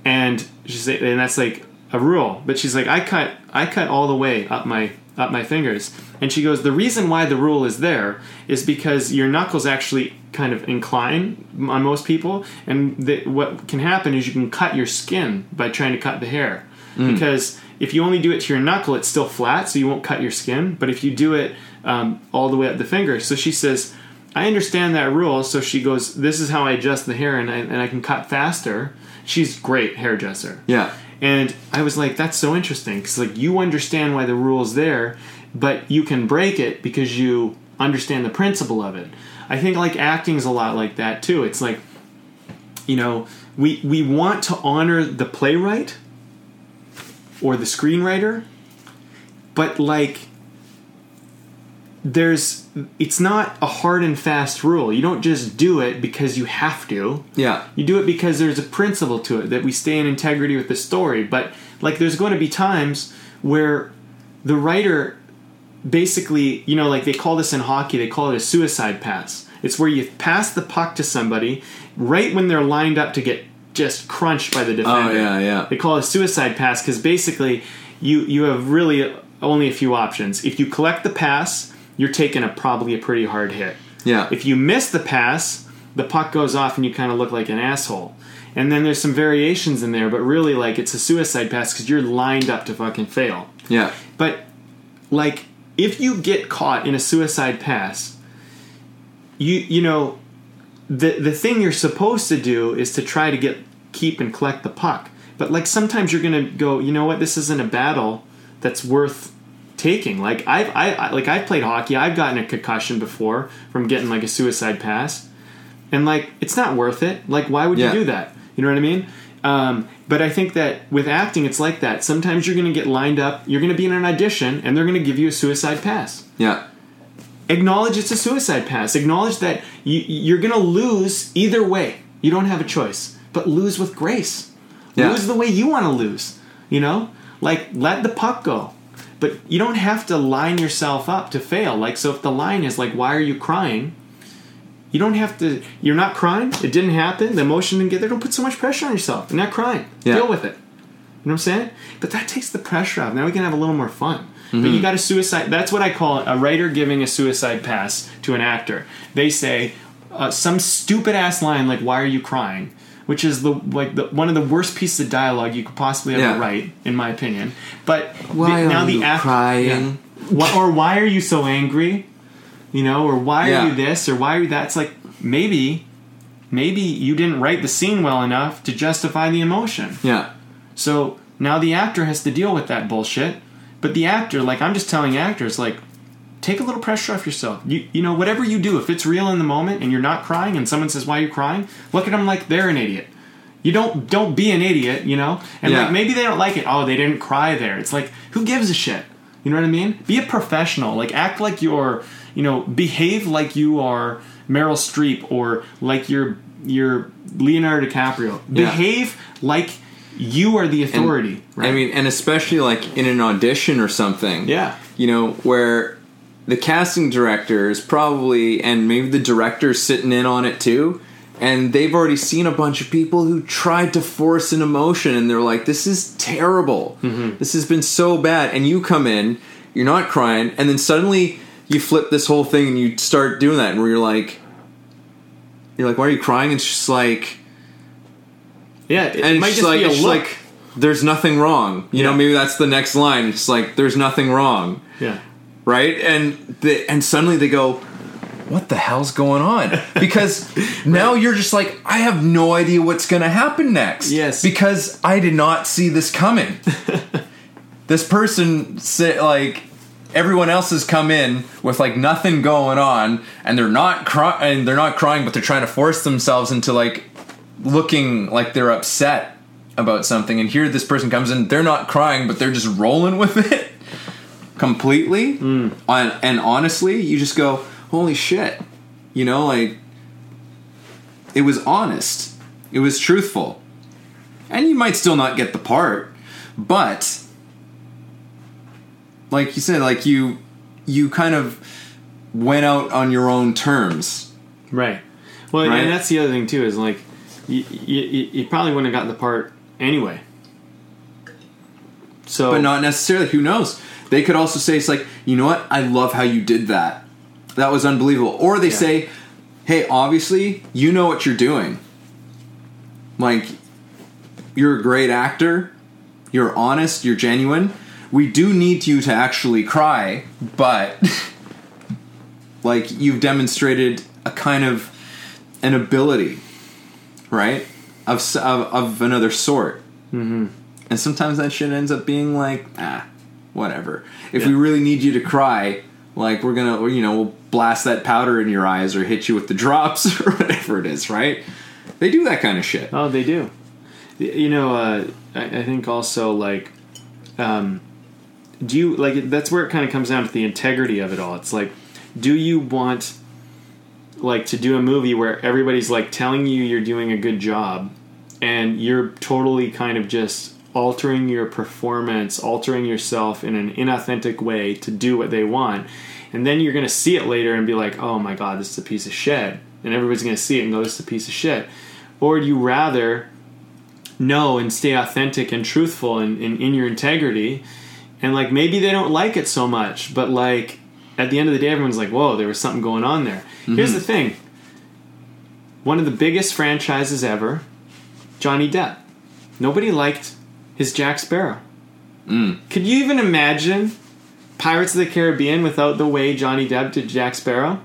And she said, and that's, like, a rule. But she's like, I cut all the way up my fingers. And she goes, the reason why the rule is there is because your knuckles actually kind of incline on most people, and what can happen is you can cut your skin by trying to cut the hair. Mm. Because if you only do it to your knuckle, it's still flat, so you won't cut your skin. But if you do it all the way up the finger, so she says, I understand that rule. So she goes, this is how I adjust the hair, and I can cut faster. She's great hairdresser. Yeah. And I was like, that's so interesting, because like, you understand why the rule's there, but you can break it because you understand the principle of it. I think like acting's a lot like that too. It's like, you know, we want to honor the playwright or the screenwriter, but like, it's not a hard and fast rule. You don't just do it because you have to. Yeah. You do it because there's a principle to it, that we stay in integrity with the story. But like, there's going to be times where the writer basically, you know, like they call this in hockey, they call it a suicide pass. It's where you pass the puck to somebody right when they're lined up to get just crunched by the defender. Oh, yeah, yeah. They call it a suicide pass because basically you have really only a few options. If you collect the pass, you're taking probably a pretty hard hit. Yeah. If you miss the pass, the puck goes off and you kind of look like an asshole. And then there's some variations in there, but really, like, it's a suicide pass because you're lined up to fucking fail. Yeah. But, like, if you get caught in a suicide pass, you know, the thing you're supposed to do is to try to keep and collect the puck. But, like, sometimes you're going to go, you know what, this isn't a battle that's worth taking. Like, I've played hockey. I've gotten a concussion before from getting like a suicide pass, and like, it's not worth it. Like, why would you do that? You know what I mean? But I think that with acting, it's like that. Sometimes you're going to get lined up. You're going to be in an audition, and they're going to give you a suicide pass. Yeah. Acknowledge it's a suicide pass. Acknowledge that you're going to lose either way. You don't have a choice. But lose with grace. Yeah. Lose the way you want to lose. You know? Like, let the puck go. But you don't have to line yourself up to fail. Like, so if the line is like, why are you crying? You don't have to... You're not crying. It didn't happen. The emotion didn't get there. Don't put so much pressure on yourself. You're not crying. Yeah. Deal with it. You know what I'm saying? But that takes the pressure off. Now we can have a little more fun. Mm-hmm. But you got a suicide... That's what I call it, a writer giving a suicide pass to an actor. They say some stupid-ass line like, why are you crying? Which is one of the worst pieces of dialogue you could possibly ever write, in my opinion. But why are you crying? Yeah. Or why are you so angry? You know, or why are you this, or why are you that? It's like, maybe you didn't write the scene well enough to justify the emotion. Yeah. So now the actor has to deal with that bullshit. But the actor, like, I'm just telling actors, like, take a little pressure off yourself. You know, whatever you do, if it's real in the moment and you're not crying and someone says, why are you crying? Look at them like they're an idiot. You don't be an idiot, you know? And like, maybe they don't like it. Oh, they didn't cry there. It's like, who gives a shit? You know what I mean? Be a professional. Like, act like you're, you know, behave like you are Meryl Streep or like you're Leonardo DiCaprio. Behave like you are the authority. Right? I mean, and especially like in an audition or something. Yeah. You know, where... the casting director is probably, and maybe the director's sitting in on it too, and they've already seen a bunch of people who tried to force an emotion, and they're like, this is terrible. Mm-hmm. This has been so bad. And you come in, you're not crying, and then suddenly you flip this whole thing and you start doing that, and where you're like, why are you crying? And it's just like... yeah, it might just be a look. There's nothing wrong. You know, maybe that's the next line. It's just like, there's nothing wrong. Yeah. Right? And suddenly they go, what the hell's going on? Because now you're just like, I have no idea what's going to happen next. Yes. Because I did not see this coming. This person, like, everyone else has come in with, like, nothing going on, and they're not crying, but they're trying to force themselves into, like, looking like they're upset about something. And here this person comes in, they're not crying, but they're just rolling with it. Completely. And honestly, you just go, holy shit, you know, like, it was honest, it was truthful, and you might still not get the part, but like you said, like, you kind of went out on your own terms, right? Well, right? And that's the other thing too, is like, you probably wouldn't have gotten the part anyway, so, but not necessarily, who knows. They could also say, it's like, you know what? I love how you did that. That was unbelievable. Or they say, hey, obviously, you know what you're doing. Like, you're a great actor. You're honest. You're genuine. We do need you to actually cry. But, like, you've demonstrated a kind of an ability, right? Of another sort. Mm-hmm. And sometimes that shit ends up being like, whatever. If we really need you to cry, like, we're going to, you know, we'll blast that powder in your eyes or hit you with the drops or whatever it is, right? They do that kind of shit. Oh, they do. You know, I think also, like, do you, like, that's where it kind of comes down to the integrity of it all. It's like, do you want, like, to do a movie where everybody's, like, telling you you're doing a good job and you're totally kind of just... altering your performance, altering yourself in an inauthentic way to do what they want, and then you're going to see it later and be like, oh my god, this is a piece of shit, and everybody's going to see it and go, this is a piece of shit? Or do you rather know and stay authentic and truthful and in your integrity, and like, maybe they don't like it so much, but like, at the end of the day, everyone's like, whoa, there was something going on there. Mm-hmm. Here's the thing, one of the biggest franchises ever, Johnny Depp, nobody liked his Jack Sparrow. Could you even imagine Pirates of the Caribbean without the way Johnny Depp did Jack Sparrow?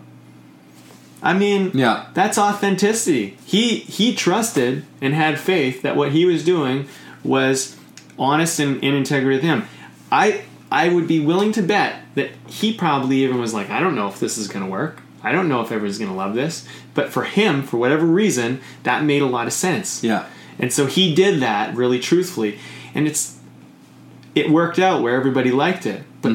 I mean, that's authenticity. He trusted and had faith that what he was doing was honest and in integrity with him. I would be willing to bet that he probably even was like, I don't know if this is going to work. I don't know if everyone's going to love this. But for him, for whatever reason, that made a lot of sense. Yeah. And so he did that really truthfully. And it worked out where everybody liked it, but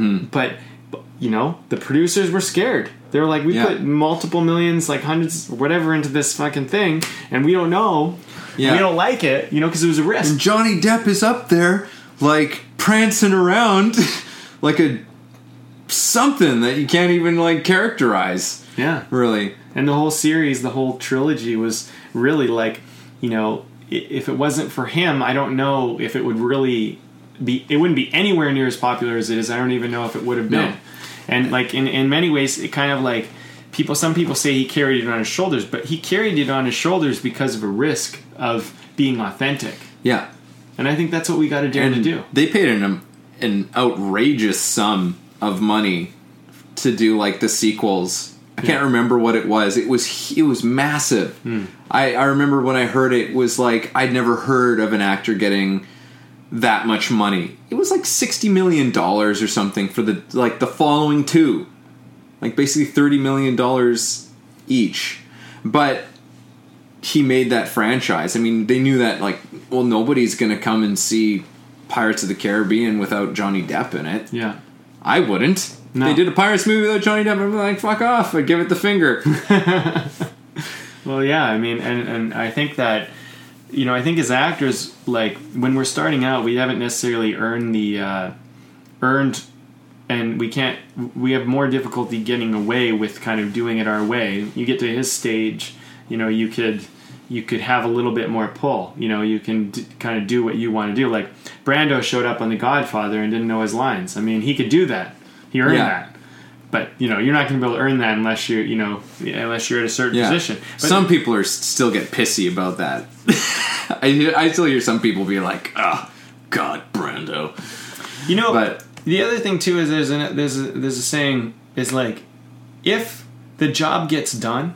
you know, the producers were scared. They were like, we put multiple millions, like hundreds, whatever, into this fucking thing, and we don't know. Yeah. We don't like it, you know, because it was a risk. And Johnny Depp is up there, like, prancing around like a something that you can't even, like, characterize. Yeah. Really. And the whole series, the whole trilogy was really, like, you know, if it wasn't for him, I don't know if it would really be, it wouldn't be anywhere near as popular as it is. I don't even know if it would have been. No. And, like, in many ways, it kind of, like, people, some people say he carried it on his shoulders, but he carried it on his shoulders because of a risk of being authentic. Yeah. And I think that's what we got to dare to do. They paid an outrageous sum of money to do, like, the sequels. I can't remember what it was. It was massive. Mm. I remember when I heard it was like, I'd never heard of an actor getting that much money. It was like $60 million or something for the, like, the following two. Like, basically $30 million each. But he made that franchise. I mean, they knew that, like, well, nobody's going to come and see Pirates of the Caribbean without Johnny Depp in it. Yeah. I wouldn't. No. They did a Pirates movie without Johnny Depp, and I'm like, fuck off. I give it the finger. Well, yeah, I mean, and I think that, you know, I think as actors, like, when we're starting out, we haven't necessarily earned the, and we have more difficulty getting away with kind of doing it our way. You get to his stage, you know, you could have a little bit more pull. You know, you can kind of do what you want to do. Like, Brando showed up on The Godfather and didn't know his lines. I mean, he could do that. He earned that. But, you know, you're not going to be able to earn that unless you're, you know, unless you're at a certain position. But some people are still get pissy about that. I still hear some people be like, oh, God, Brando. You know, but the other thing, too, is there's a saying, is like, if the job gets done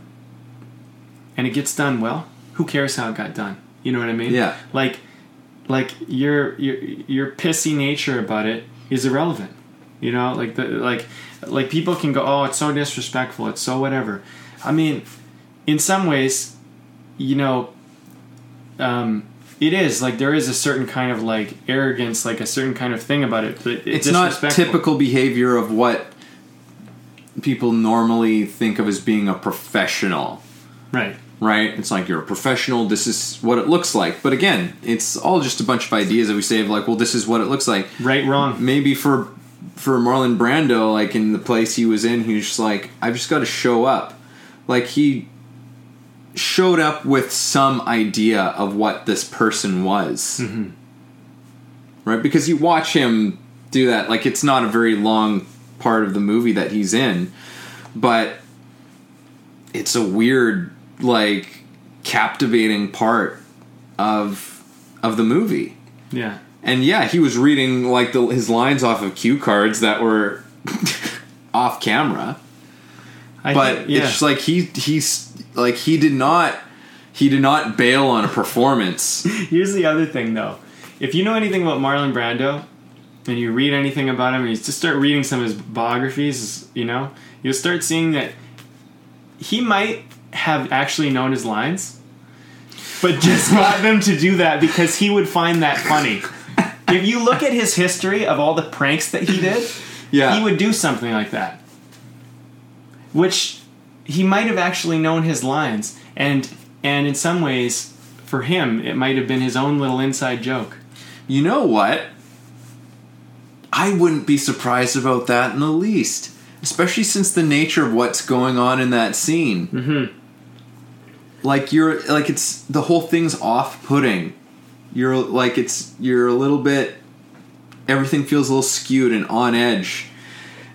and it gets done well, who cares how it got done? You know what I mean? Yeah. Like your pissy nature about it is irrelevant. You know, like people can go, oh, it's so disrespectful, it's so whatever. I mean, in some ways, you know, it is like there is a certain kind of like arrogance, like a certain kind of thing about it. But it's not typical behavior of what people normally think of as being a professional. Right. Right. It's like you're a professional. This is what it looks like. But again, it's all just a bunch of ideas that we say of like, well, this is what it looks like. Right. Wrong. Maybe for Marlon Brando, like in the place he was in, he was just like, I've just got to show up. Like he showed up with some idea of what this person was. Mm-hmm. Right? Because you watch him do that. Like it's not a very long part of the movie that he's in, but it's a weird, like captivating part of the movie. Yeah. And yeah, he was reading like his lines off of cue cards that were off camera. It's just like he did not bail on a performance. Here's the other thing though. If you know anything about Marlon Brando and you read anything about him and you just start reading some of his biographies, you know, you'll start seeing that he might have actually known his lines, but just got them to do that because he would find that funny. If you look at his history of all the pranks that he did, he would do something like that. Which he might have actually known his lines. And in some ways, for him, it might have been his own little inside joke. You know what? I wouldn't be surprised about that in the least. Especially since the nature of what's going on in that scene. Mm-hmm. Like you're like it's the whole thing's off-putting. You're like it's you're a little bit everything feels a little skewed and on edge.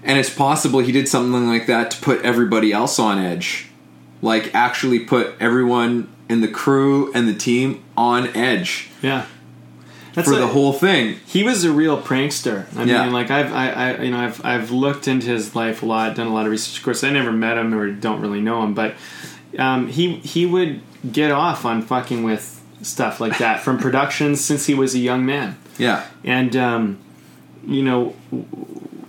And it's possible he did something like that to put everybody else on edge. Like actually put everyone in the crew and the team on edge. Yeah. That's the whole thing. He was a real prankster. I mean, like I've looked into his life a lot, done a lot of research. Of course, I never met him or don't really know him, but he would get off on fucking with stuff like that from productions since he was a young man. Yeah. And, you know,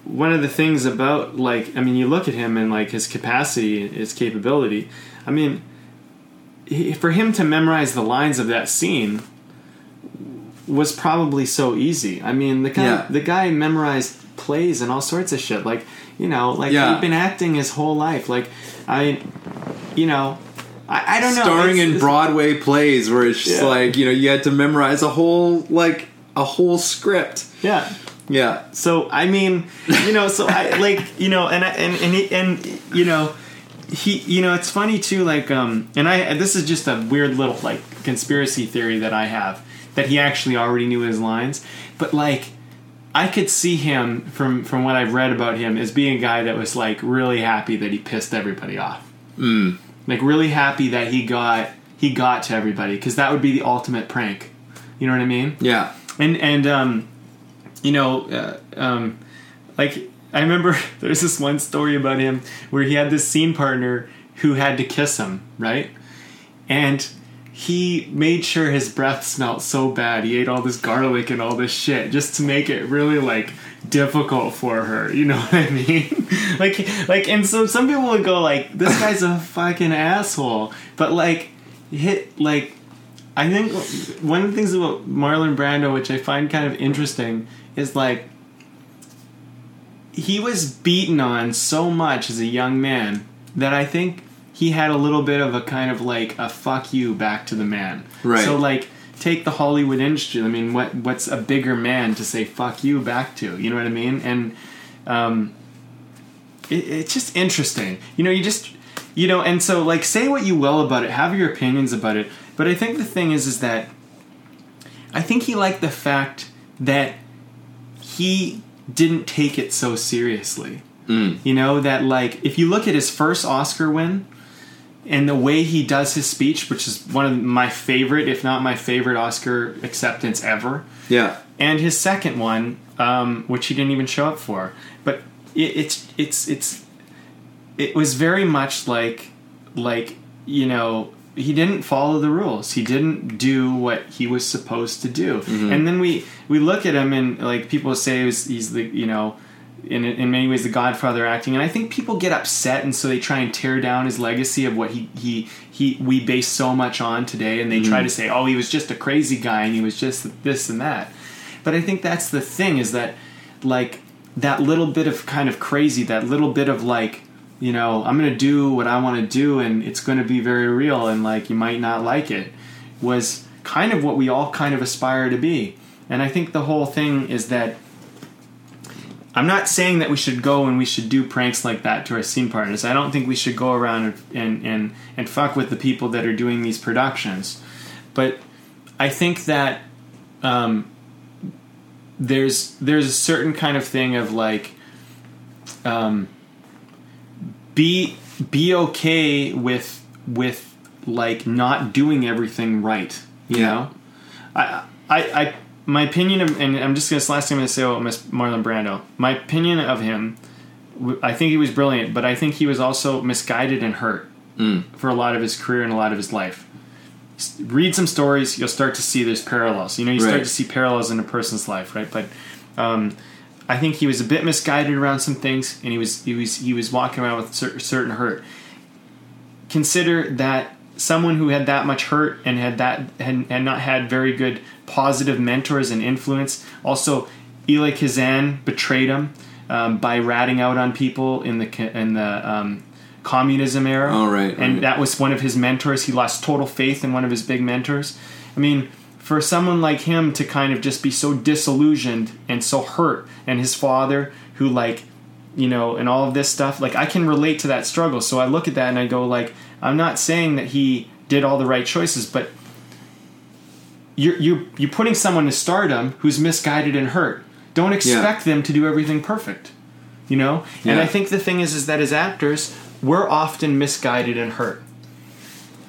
one of the things about, like, I mean, you look at him and, like, his capacity, his capability. I mean, for him to memorize the lines of that scene was probably so easy. I mean, the guy memorized plays and all sorts of shit. Like, you know, like he'd been acting his whole life. Like, I, you know, I don't know. Starring in Broadway plays where it's just like, you know, you had to memorize a whole, like, a whole script. Yeah. Yeah. So, I mean, you know, so I, like, you know, and you know, he, you know, it's funny too, like, and I, this is just a weird little, like, conspiracy theory that I have, that he actually already knew his lines, but, like, I could see him, from what I've read about him, as being a guy that was, like, really happy that he pissed everybody off. Mm. Like, really happy that he got to everybody, because that would be the ultimate prank. You know what I mean? Yeah. And you know, like, I remember there's this one story about him where he had this scene partner who had to kiss him, right? And he made sure his breath smelled so bad. He ate all this garlic and all this shit just to make it really, like, difficult for her. You know what I mean? like, and so some people would go, like, this guy's a fucking asshole. But, like, I think one of the things about Marlon Brando, which I find kind of interesting, is, like, he was beaten on so much as a young man that I think he had a little bit of a kind of, like, a fuck you back to the man. Right. So, like, take the Hollywood industry. I mean, what's a bigger man to say fuck you back to? You know what I mean? And it's just interesting. You know, you just, you know, and so, like, say what you will about it. Have your opinions about it. But I think the thing is that I think he liked the fact that he didn't take it so seriously. Mm. You know, that, like, if you look at his first Oscar win and the way he does his speech, which is one of my favorite, if not my favorite Oscar acceptance ever. Yeah. And his second one, which he didn't even show up for. But it was very much like, you know, he didn't follow the rules. He didn't do what he was supposed to do. Mm-hmm. And then we look at him and, like, people say he's the, you know, in many ways the Godfather acting. And I think people get upset, and so they try and tear down his legacy of what we base so much on today. And they mm-hmm. try to say, oh, he was just a crazy guy and he was just this and that. But I think that's the thing, is that, like, that little bit of kind of crazy, that little bit of, like, you know, I'm going to do what I want to do and it's going to be very real and, like, you might not like it, was kind of what we all kind of aspire to be. And I think the whole thing is that I'm not saying that we should go and we should do pranks like that to our scene partners. I don't think we should go around and fuck with the people that are doing these productions. But I think that there's a certain kind of thing of, like, be okay with like not doing everything right. You know, I my opinion of, and I'm just going to say about Marlon Brando. My opinion of him, I think he was brilliant, but I think he was also misguided and hurt for a lot of his career and a lot of his life. Read some stories, you'll start to see there's parallels. You know, you start to see parallels in a person's life, right? But I think he was a bit misguided around some things, and he was walking around with certain hurt. Consider that someone who had that much hurt and had not had very good positive mentors and influence. Also, Elia Kazan betrayed him by ratting out on people in the communism era. All right, and that was one of his mentors. He lost total faith in one of his big mentors. I mean, for someone like him to kind of just be so disillusioned and so hurt, and his father who, like, you know, and all of this stuff, like, I can relate to that struggle. So I look at that and I go, like, I'm not saying that he did all the right choices, but you're putting someone to stardom who's misguided and hurt. Don't expect them to do everything perfect, you know? Yeah. And I think the thing is that as actors, we're often misguided and hurt.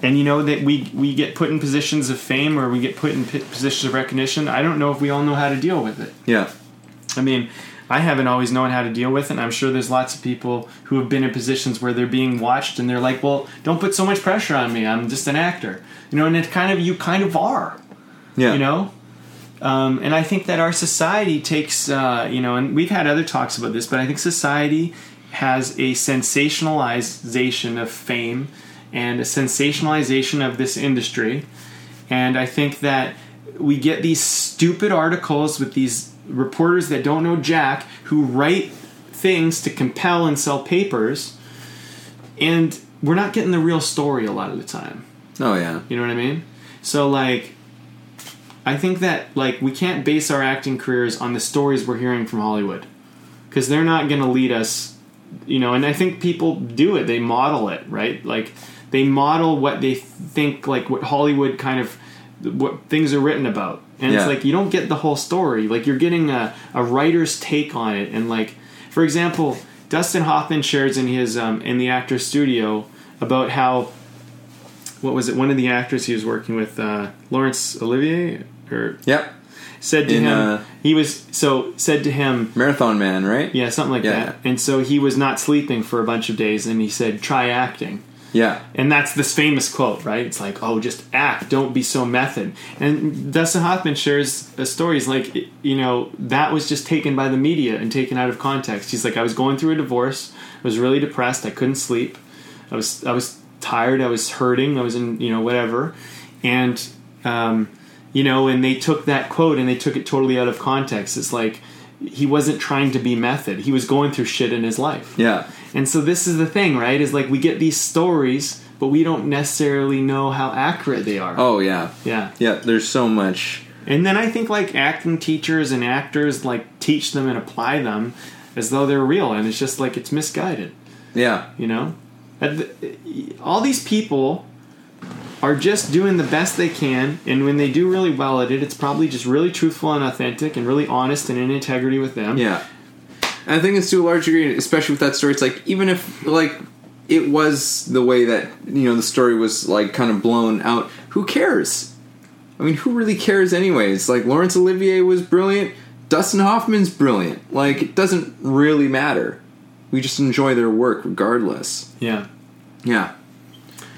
And you know that we get put in positions of fame, or we get put in positions of recognition. I don't know if we all know how to deal with it. Yeah. I mean, I haven't always known how to deal with it, and I'm sure there's lots of people who have been in positions where they're being watched and they're like, well, don't put so much pressure on me. I'm just an actor. You know, and it's kind of, you kind of are. Yeah. You know? And I think that our society takes, you know, and we've had other talks about this, but I think society has a sensationalization of fame and a sensationalization of this industry. And I think that we get these stupid articles with these reporters that don't know Jack, who write things to compel and sell papers, and we're not getting the real story a lot of the time. Oh, yeah. You know what I mean? So, like, I think that, like, we can't base our acting careers on the stories we're hearing from Hollywood, because they're not going to lead us, you know, and I think people do it. They model it, right? Like, they model what they think, like, what Hollywood kind of, what things are written about. And yeah. It's like, you don't get the whole story. Like, you're getting a writer's take on it. And, like, for example, Dustin Hoffman shares in his, in the Actor's Studio about how, what was it? One of the actors he was working with, Laurence Olivier, or yep, said to him, said to him, Marathon Man, right? Yeah, something like that. Yeah. And so he was not sleeping for a bunch of days, and he said, "Try acting." Yeah, and that's this famous quote, right? It's like, "Oh, just act. Don't be so method." And Dustin Hoffman shares a story. He's like, you know, that was just taken by the media and taken out of context. He's like, "I was going through a divorce. I was really depressed. I couldn't sleep. I was tired, I was hurting, I was in, you know, whatever." And, you know, and they took that quote and they took it totally out of context. It's like, he wasn't trying to be method. He was going through shit in his life. Yeah. And so this is the thing, right? Is like, we get these stories, but we don't necessarily know how accurate they are. Oh, yeah. Yeah. Yeah, there's so much. And then I think, like, acting teachers and actors, like, teach them and apply them as though they're real. And it's just like, it's misguided. Yeah. You know? All these people are just doing the best they can, and when they do really well at it, it's probably just really truthful and authentic and really honest and in integrity with them. Yeah. And I think it's to a large degree, especially with that story, it's like, even if, like, it was the way that, you know, the story was, like, kind of blown out, who cares? I mean, who really cares anyways? Like, Laurence Olivier was brilliant, Dustin Hoffman's brilliant. Like, it doesn't really matter. We just enjoy their work regardless. Yeah. Yeah.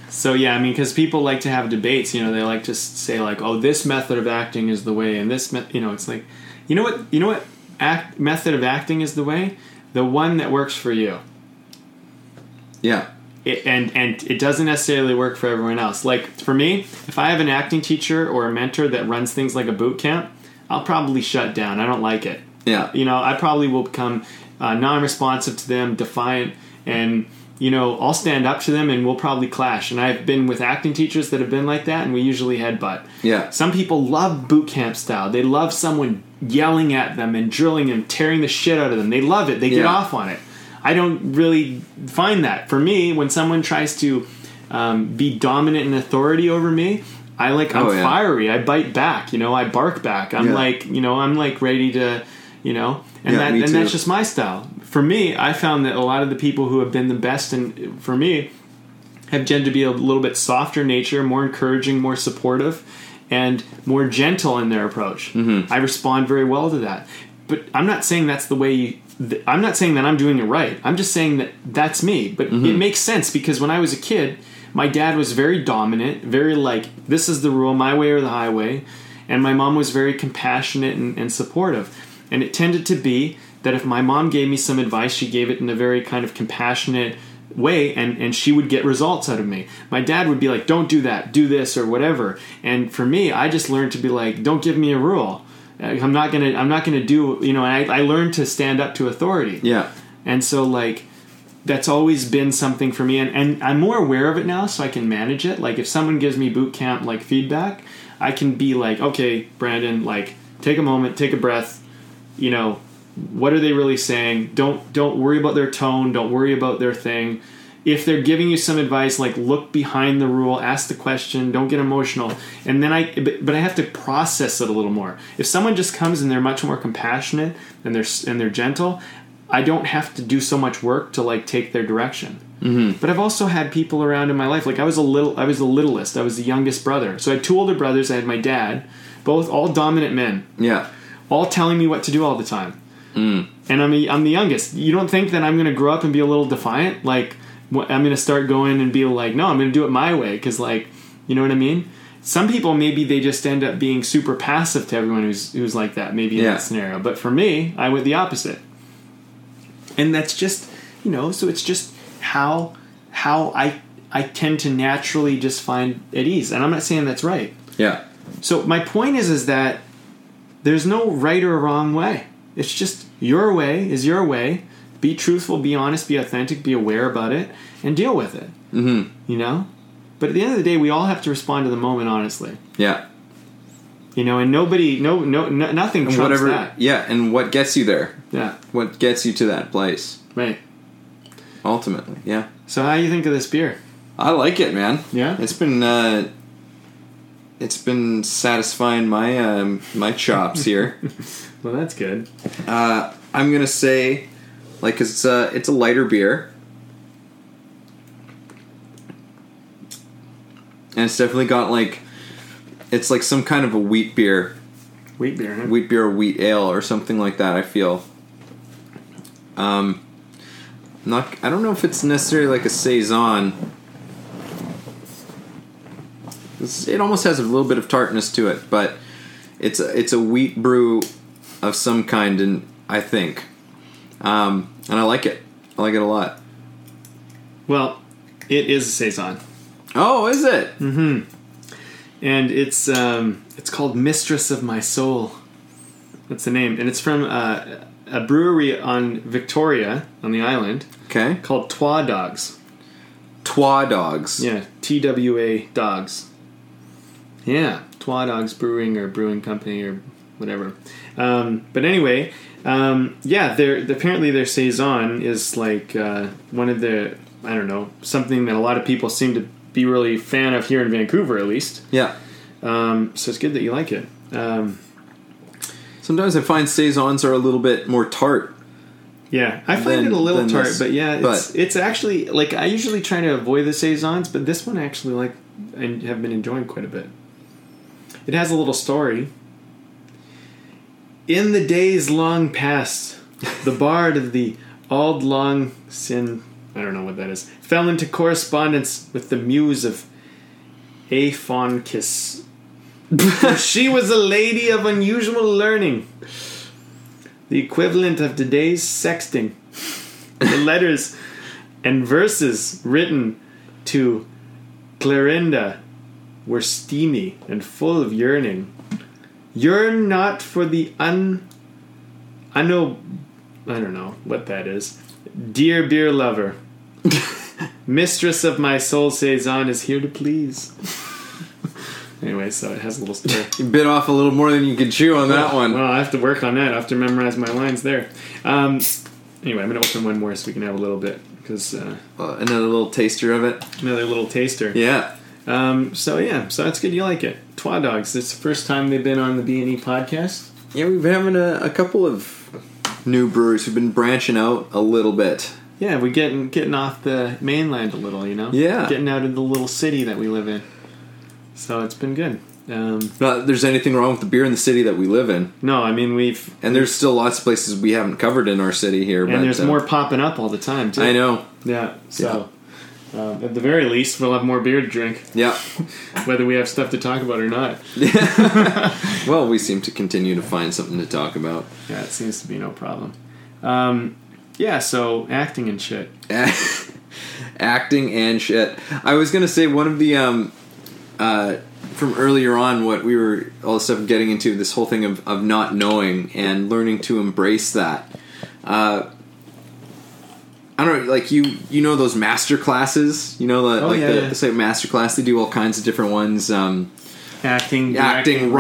So, yeah, I mean, because people like to have debates, you know, they like to say, like, oh, this method of acting is the way, and this, you know, it's like, you know what method of acting is the way? The one that works for you. Yeah. And it doesn't necessarily work for everyone else. Like, for me, if I have an acting teacher or a mentor that runs things like a boot camp, I'll probably shut down. I don't like it. Yeah. You know, I probably will become... non-responsive to them, defiant, and, you know, I'll stand up to them and we'll probably clash. And I've been with acting teachers that have been like that, and we usually headbutt. Yeah. Some people love boot camp style. They love someone yelling at them and drilling them, tearing the shit out of them. They love it. They get off on it. I don't really find that. For me, when someone tries to be dominant and authority over me, I'm fiery. I bite back. You know, I bark back. I'm ready to, you know... And that's just my style. For me, I found that a lot of the people who have been the best, and for me, have tended to be a little bit softer in nature, more encouraging, more supportive, and more gentle in their approach. Mm-hmm. I respond very well to that. But I'm not saying that's the way. I'm not saying that I'm doing it right. I'm just saying that that's me. But It makes sense, because when I was a kid, my dad was very dominant, very like, this is the rule, my way or the highway, and my mom was very compassionate and supportive. And it tended to be that if my mom gave me some advice, she gave it in a very kind of compassionate way, and she would get results out of me. My dad would be like, don't do that, do this, or whatever. And for me, I just learned to be like, don't give me a rule. I'm not gonna do, you know, and I learned to stand up to authority. Yeah. And so, like, that's always been something for me. And I'm more aware of it now, so I can manage it. Like, if someone gives me boot camp, like, feedback, I can be like, okay, Brandon, like, take a moment, take a breath. You know, what are they really saying? Don't worry about their tone. Don't worry about their thing. If they're giving you some advice, like, look behind the rule, ask the question, don't get emotional. And then but I have to process it a little more. If someone just comes and they're much more compassionate and they're gentle, I don't have to do so much work to, like, take their direction. Mm-hmm. But I've also had people around in my life. Like, I was the littlest. I was the youngest brother. So I had two older brothers. I had my dad, both all dominant men. Yeah. All telling me what to do all the time. Mm. And I'm the youngest. You don't think that I'm going to grow up and be a little defiant? Like, I'm going to start going and be like, no, I'm going to do it my way. Because, like, you know what I mean? Some people, maybe they just end up being super passive to everyone who's like that, maybe in that scenario. But for me, I went the opposite. And that's just, you know, so it's just how I tend to naturally just find at ease. And I'm not saying that's right. Yeah. So my point is that there's no right or wrong way. It's just your way is your way. Be truthful, be honest, be authentic, be aware about it, and deal with it. Mm-hmm. You know? But at the end of the day, we all have to respond to the moment honestly. Yeah. You know, and nothing trumps whatever, that. Yeah, and what gets you there. Yeah. What gets you to that place. Right. Ultimately, yeah. So how do you think of this beer? I like it, man. Yeah? It's been satisfying my my chops here. Well, that's good. I'm going to say, like, 'cause it's a lighter beer. And it's definitely got, like, it's like some kind of a wheat beer. Wheat beer, huh? Wheat beer, wheat ale, or something like that, I feel. I don't know if it's necessarily like a Saison. It almost has a little bit of tartness to it, but it's a wheat brew of some kind, and I think, and I like it. I like it a lot. Well, it is a Saison. Oh, is it? Mm-hmm. And it's called Mistress of My Soul. That's the name, and it's from a brewery on Victoria on the island. Okay. Called Twa Dogs. Twa Dogs. Yeah, TWA Dogs. Yeah, Twa Dogs Brewing or Brewing Company or whatever. But anyway, yeah, apparently their Saison is like one of the, I don't know, something that a lot of people seem to be really fan of here in Vancouver at least. Yeah. So it's good that you like it. Sometimes I find Saisons are a little bit more tart. Yeah, I find it a little tart, but yeah, it's actually, like, I usually try to avoid the Saisons, but this one I actually like and have been enjoying quite a bit. It has a little story. In the days long past, the bard of the Auld Lang Syne, I don't know what that is, fell into correspondence with the muse of Aphrodite. She was a lady of unusual learning, the equivalent of today's sexting. The letters and verses written to Clorinda were steamy and full of yearning. Yearn not for the I don't know what that is. Dear beer lover, Mistress of My Soul Saison is here to please. Anyway, so it has a little story. You bit off a little more than you could chew on that one. Well, I have to work on that. I have to memorize my lines there. Anyway, I'm going to open one more so we can have a little bit. Cause, another little taster of it. Another little taster. Yeah. So that's good. You like it. Twa Dogs. It's the first time they've been on the B&E podcast. Yeah, we've been having a couple of new brewers who've been branching out a little bit. Yeah, we're getting off the mainland a little, you know? Yeah. Getting out of the little city that we live in. So it's been good. Not that there's anything wrong with the beer in the city that we live in. No, I mean, there's still lots of places we haven't covered in our city here. And but, there's more popping up all the time, too. I know. Yeah. So at the very least, we'll have more beer to drink. Yeah. Whether we have stuff to talk about or not. Well, we seem to continue to find something to talk about. Yeah, it seems to be no problem. Yeah, so acting and shit. Acting and shit. I was going to say one of the... from earlier on, what we were all the stuff getting into, this whole thing of not knowing and learning to embrace that. I don't know, like you know those master classes, you know, the master class. They do all kinds of different ones. Acting, writing,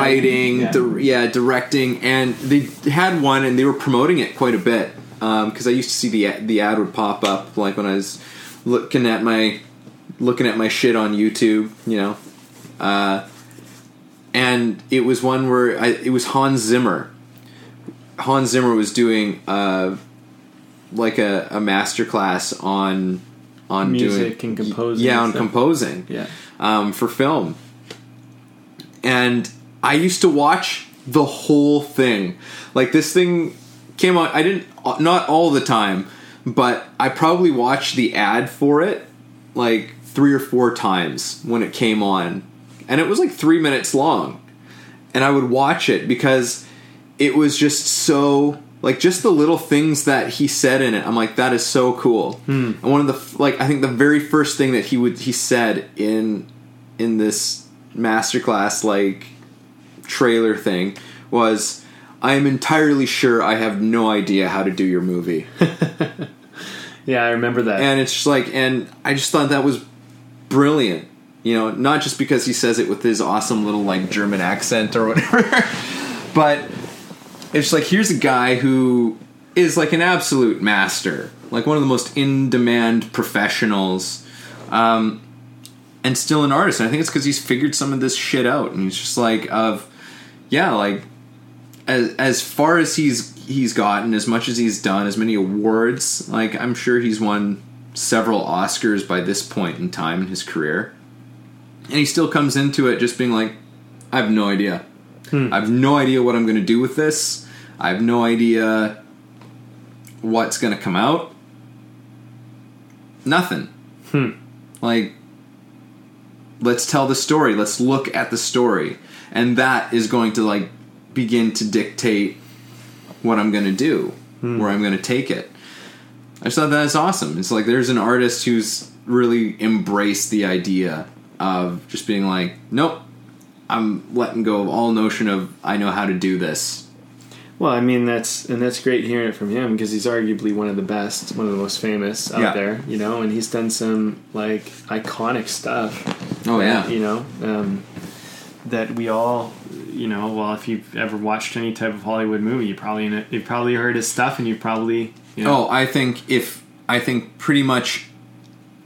directing, and they had one and they were promoting it quite a bit because I used to see the ad would pop up like when I was looking at my shit on YouTube, you know, and it was one where it was Hans Zimmer. Hans Zimmer was doing like a masterclass on music and composing. Yeah, on composing. Yeah, for film. And I used to watch the whole thing. Like this thing came on. I didn't, not all the time, but I probably watched the ad for it like 3 or 4 times when it came on, and it was like 3 minutes long, and I would watch it because it was just so, like, just the little things that he said in it, I'm like, that is so cool. And one of the, like, I think the very first thing that he said in this masterclass, like, trailer thing was, I am entirely sure I have no idea how to do your movie. Yeah, I remember that. And it's just like, and I just thought that was brilliant. You know, not just because he says it with his awesome little, like, German accent or whatever, but it's like, here's a guy who is, like, an absolute master, like, one of the most in-demand professionals, and still an artist. And I think it's because he's figured some of this shit out, and he's just like, as far as he's gotten, as much as he's done, as many awards, like, I'm sure he's won several Oscars by this point in time in his career. And he still comes into it just being like, I have no idea. I have no idea what I'm going to do with this. I have no idea what's going to come out. Nothing. Like, let's tell the story. Let's look at the story. And that is going to, like, begin to dictate what I'm going to do, where I'm going to take it. I just thought that's awesome. It's like, there's an artist who's really embraced the idea of just being like, nope, I'm letting go of all notion of I know how to do this. Well, I mean, that's great hearing it from him, because he's arguably one of the best, one of the most famous out there, you know, and he's done some, like, iconic stuff. Oh, yeah. You know, that we all, you know, well, if you've ever watched any type of Hollywood movie, you've probably heard his stuff, and you've probably, you know. Oh, I think pretty much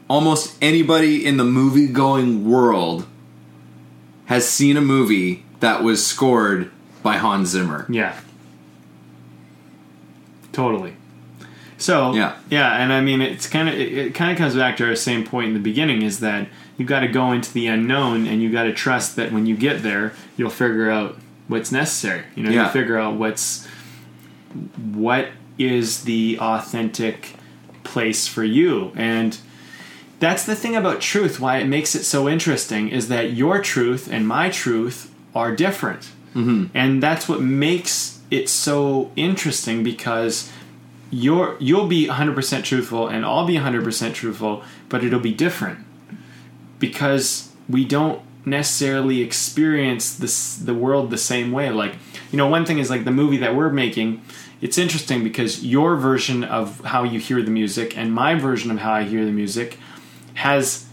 almost anybody in the movie-going world has seen a movie that was scored by Hans Zimmer. Yeah. Totally. So, yeah, and I mean, it kind of comes back to our same point in the beginning, is that you've got to go into the unknown, and you've got to trust that when you get there, you'll figure out what's necessary. You know, you'll figure out what is the authentic place for you, and that's the thing about truth, why it makes it so interesting, is that your truth and my truth are different. And that's what makes it so interesting, because you'll be 100% truthful and I'll be 100% truthful, but it'll be different, because we don't necessarily experience the world the same way. Like, you know, one thing is, like, the movie that we're making, it's interesting because your version of how you hear the music and my version of how I hear the music has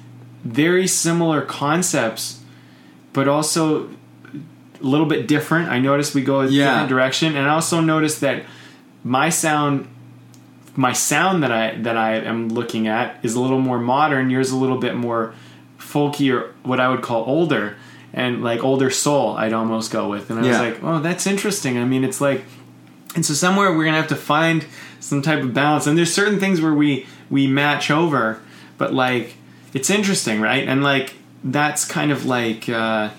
very similar concepts, but also a little bit different. I noticed we go a different direction, and I also noticed that my sound that I am looking at is a little more modern. Yours a little bit more folky, or what I would call older, and like older soul, I'd almost go with. And I was like, oh, that's interesting. I mean, it's like, and so somewhere we're gonna have to find some type of balance. And there's certain things where we match over. But, like, it's interesting, right? And, like, that's kind of, like, that's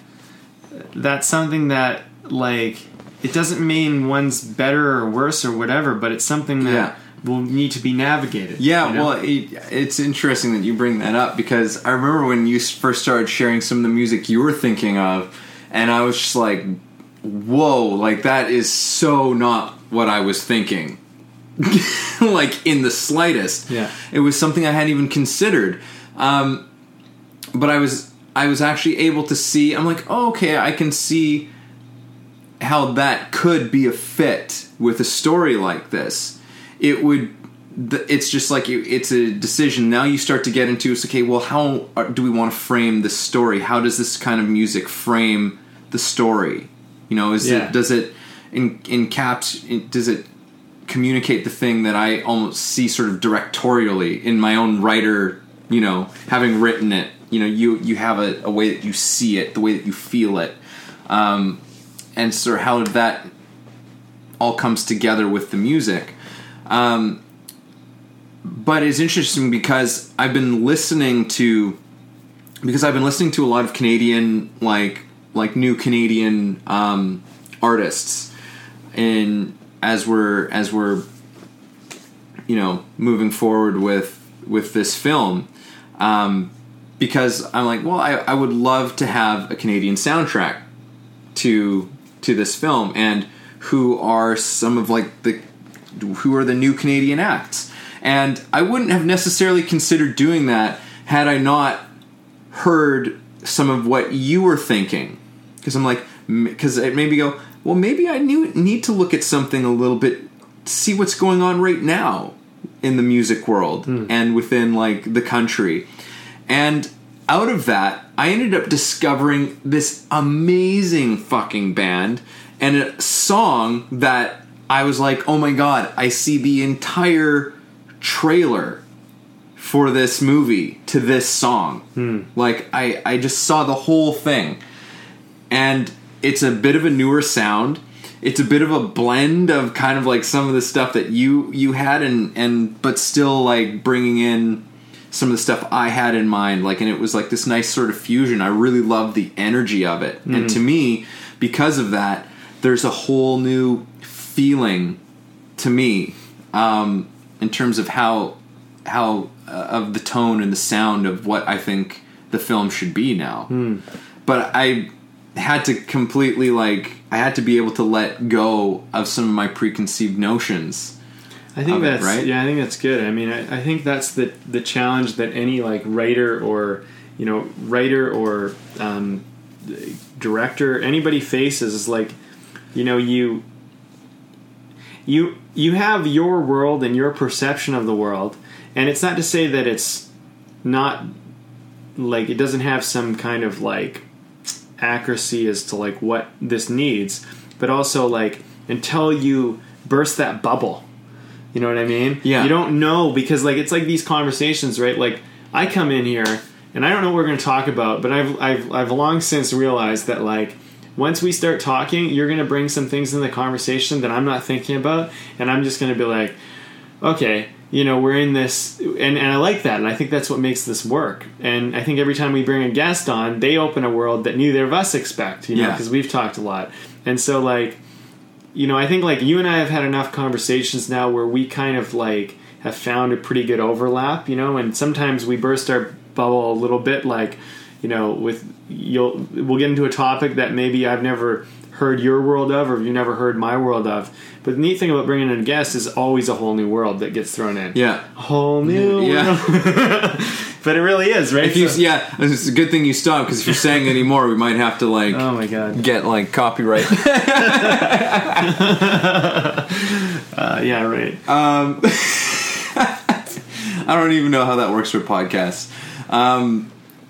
something that, like, it doesn't mean one's better or worse or whatever, but it's something that will need to be navigated. Yeah, you know? Well, it's interesting that you bring that up, because I remember when you first started sharing some of the music you were thinking of, and I was just like, whoa, like, that is so not what I was thinking. Like, in the slightest. Yeah. It was something I hadn't even considered. But I was actually able to see, I'm like, oh, okay, I can see how that could be a fit with a story like this. It would, it's just like, it's a decision. Now you start to get into, it's okay, well, how do we want to frame this story? How does this kind of music frame the story? You know, does it communicate the thing that I almost see sort of directorially in my own writer, you know, having written it, you know, you have a way that you see it, the way that you feel it. And sort of how that all comes together with the music. But it's interesting because I've been listening to a lot of Canadian, like new Canadian, artists in, as we're, you know, moving forward with this film, because I'm like, well, I would love to have a Canadian soundtrack to this film, and who are the new Canadian acts, and I wouldn't have necessarily considered doing that had I not heard some of what you were thinking, because it made me go, well, maybe I need to look at something a little bit, see what's going on right now in the music world and within, like, the country. And out of that, I ended up discovering this amazing fucking band and a song that I was like, oh my God, I see the entire trailer for this movie to this song. Like, I just saw the whole thing. And it's a bit of a newer sound. It's a bit of a blend of kind of like some of the stuff that you had and but still like bringing in some of the stuff I had in mind, like, and it was like this nice sort of fusion. I really loved the energy of it. And to me, because of that, there's a whole new feeling to me in terms of how of the tone and the sound of what I think the film should be now. But I had to completely, like, I had to be able to let go of some of my preconceived notions. I think that's right. Yeah, I think that's good. I mean, I think that's the challenge that any like writer or director, anybody faces, is like, you know, you have your world and your perception of the world, and it's not to say that it's not, like, it doesn't have some kind of like accuracy as to like what this needs, but also like until you burst that bubble. You know what I mean? Yeah. You don't know, because, like, it's like these conversations, right? Like, I come in here and I don't know what we're going to talk about, but I've long since realized that, like, once we start talking, you're going to bring some things in the conversation that I'm not thinking about, and I'm just going to be like, okay, you know, we're in this, and I like that, and I think that's what makes this work. And I think every time we bring a guest on, they open a world that neither of us expect, you know, because we've talked a lot. And so, like, you know, I think, like, you and I have had enough conversations now where we kind of, like, have found a pretty good overlap, you know, and sometimes we burst our bubble a little bit, like, you know, we'll get into a topic that maybe I've never heard your world of, or you've never heard my world of. But the neat thing about bringing in a guest is always a whole new world that gets thrown in. Yeah. A whole new world. But it really is, right? It's a good thing you stopped, because if you're saying any more, we might have to, like, oh my God, get, like, copyright. Yeah, right. I don't even know how that works for podcasts.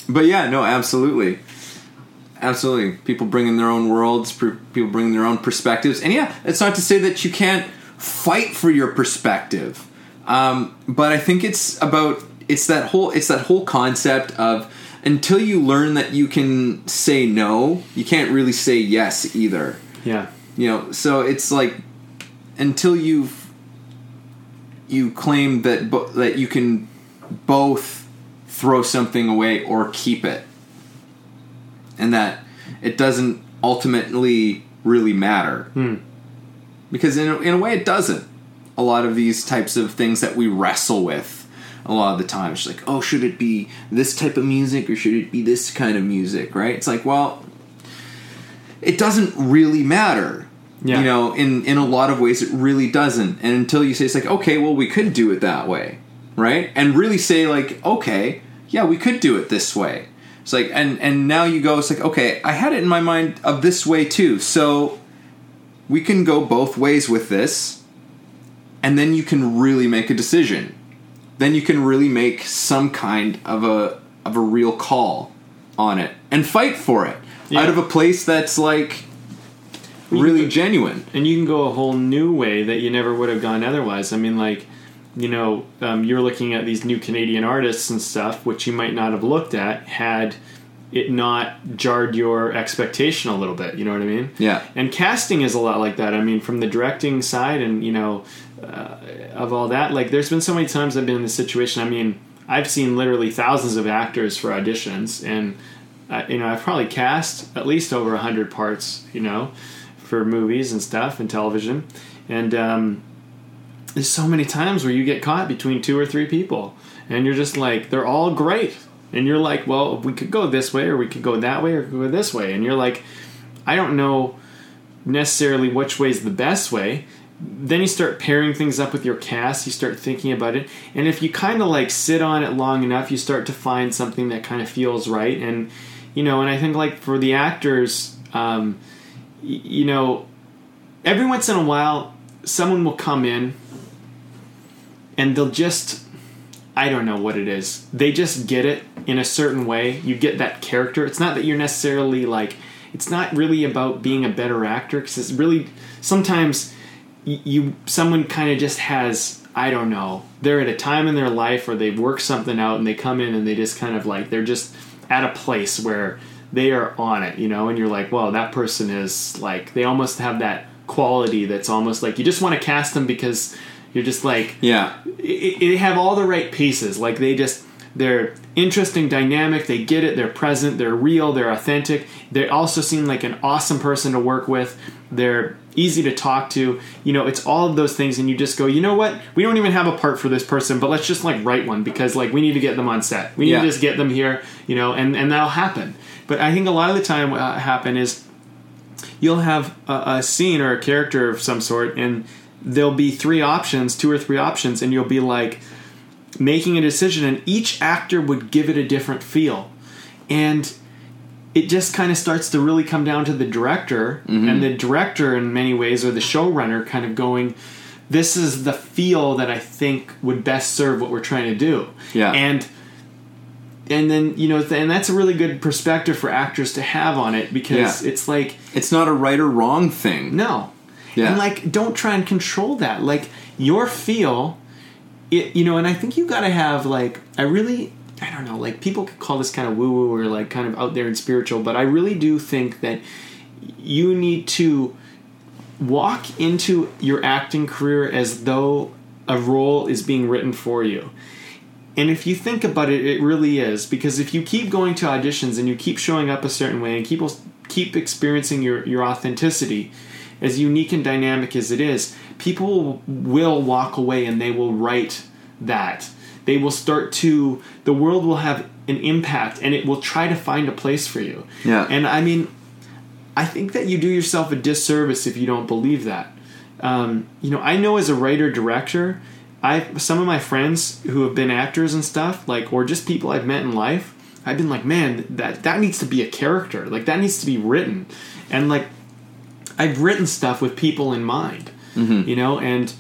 But yeah, no, absolutely. Absolutely. People bring in their own worlds. People bring in their own perspectives. And yeah, it's not to say that you can't fight for your perspective. But I think it's about... It's that whole concept of, until you learn that you can say no, you can't really say yes either. Yeah. You know, so it's like, until you claim that that you can both throw something away or keep it, and that it doesn't ultimately really matter. Because in a way it doesn't. A lot of these types of things that we wrestle with a lot of the time, it's like, oh, should it be this type of music or should it be this kind of music, right? It's like, well, it doesn't really matter. Yeah. You know, in a lot of ways it really doesn't. And until you say, it's like, okay, well, we could do it that way, right? And really say, like, okay, yeah, we could do it this way. It's like, and now you go, it's like, okay, I had it in my mind of this way too, so we can go both ways with this. And then you can really make a decision. Then you can really make some kind of a real call on it and fight for it out of a place that's, like, really genuine. And you can go a whole new way that you never would have gone otherwise. I mean, like, you know, you're looking at these new Canadian artists and stuff, which you might not have looked at had it not jarred your expectation a little bit. You know what I mean? Yeah. And casting is a lot like that. I mean, from the directing side and, you know, of all that, like, there's been so many times I've been in this situation. I mean, I've seen literally thousands of actors for auditions, and you know, I've probably cast at least over 100 parts, you know, for movies and stuff and television. And there's so many times where you get caught between 2 or 3 people, and you're just like, they're all great, and you're like, well, we could go this way, or we could go that way, or we could go this way, and you're like, I don't know necessarily which way's the best way. Then you start pairing things up with your cast. You start thinking about it. And if you kind of, like, sit on it long enough, you start to find something that kind of feels right. And, you know, and I think, like, for the actors, you know, every once in a while, someone will come in and they'll just, I don't know what it is. They just get it in a certain way. You get that character. It's not that you're necessarily like, it's not really about being a better actor, because it's really, sometimes someone kind of just has, I don't know, they're at a time in their life where they've worked something out and they come in and they just kind of like, they're just at a place where they are on it, you know, and you're like, well, that person is like, they almost have that quality that's almost like you just want to cast them because you're just like, yeah, they have all the right pieces. Like they just, they're interesting, dynamic, they get it, they're present, they're real, they're authentic. They also seem like an awesome person to work with. They're easy to talk to. You know, it's all of those things, and you just go, you know what? We don't even have a part for this person, but let's just like write one because like we need to get them on set. We need to just get them here, you know, and that'll happen. But I think a lot of the time what happen is you'll have a scene or a character of some sort, and there'll be two or three options, and you'll be like making a decision, and each actor would give it a different feel. And it just kind of starts to really come down to the director, mm-hmm. and the director in many ways, or the showrunner, kind of going, this is the feel that I think would best serve what we're trying to do. Yeah. And then, you know, and that's a really good perspective for actors to have on it, because it's like, it's not a right or wrong thing. No. Yeah. And like, don't try and control that. Like your feel, it, you know, and I think you got to have like, I don't know, like people could call this kind of woo woo or like kind of out there and spiritual, but I really do think that you need to walk into your acting career as though a role is being written for you. And if you think about it, it really is, because if you keep going to auditions and you keep showing up a certain way and keep experiencing your authenticity, as unique and dynamic as it is, people will walk away and they will write that. They will start to, the world will have an impact and it will try to find a place for you. Yeah. And I mean, I think that you do yourself a disservice if you don't believe that. You know, I know as a writer-director, some of my friends who have been actors and stuff, like, or just people I've met in life, I've been like, man, that needs to be a character. Like, that needs to be written. And, like, I've written stuff with people in mind, mm-hmm. you know? And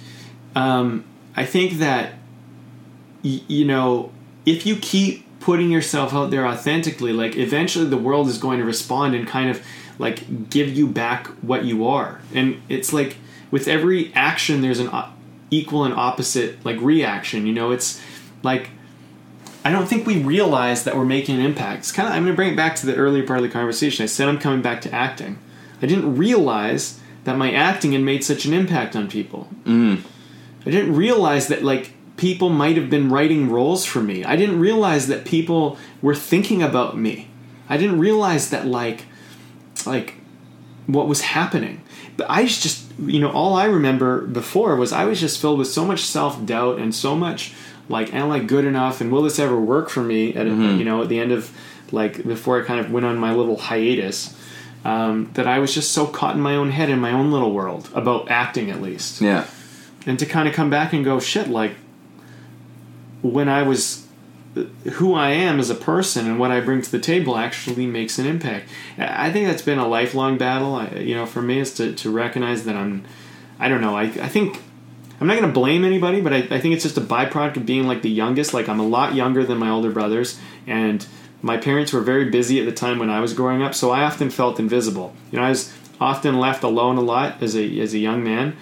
I think that, you know, if you keep putting yourself out there authentically, like, eventually the world is going to respond and kind of, like, give you back what you are. And it's like, with every action, there's an equal and opposite, like, reaction. You know, it's like, I don't think we realize that we're making an impact. It's kind of, I'm going to bring it back to the earlier part of the conversation. I said I'm coming back to acting. I didn't realize that my acting had made such an impact on people. Mm. I didn't realize that, like, people might have been writing roles for me. I didn't realize that people were thinking about me. I didn't realize that, like what was happening. But I just, you know, all I remember before was I was just filled with so much self-doubt and so much, like, am I good enough? And will this ever work for me? At mm-hmm. you know, at the end of, like, before I kind of went on my little hiatus, that I was just so caught in my own head in my own little world, about acting at least. Yeah. And to kind of come back and go, shit, like, when I was who I am as a person and what I bring to the table actually makes an impact. I think that's been a lifelong battle, you know, for me, is to recognize that I don't know, I think, I'm not going to blame anybody, but I think it's just a byproduct of being, like, the youngest. Like, I'm a lot younger than my older brothers, and my parents were very busy at the time when I was growing up, so I often felt invisible. You know, I was often left alone a lot as a young man,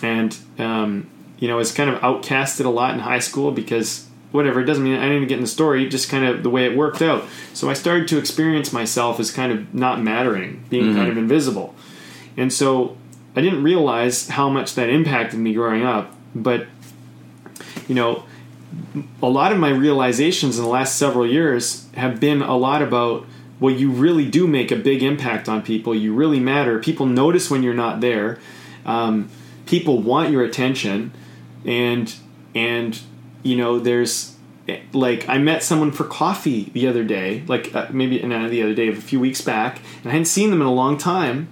and, you know, I was kind of outcasted a lot in high school because, whatever, it doesn't mean I didn't get in the story, just kind of the way it worked out. So I started to experience myself as kind of not mattering, being mm-hmm. kind of invisible. And so I didn't realize how much that impacted me growing up, but, you know, a lot of my realizations in the last several years have been a lot about, well, you really do make a big impact on people. You really matter. People notice when you're not there. People want your attention. And, you know, there's, like, I met someone for coffee the other day, like a few weeks back, and I hadn't seen them in a long time.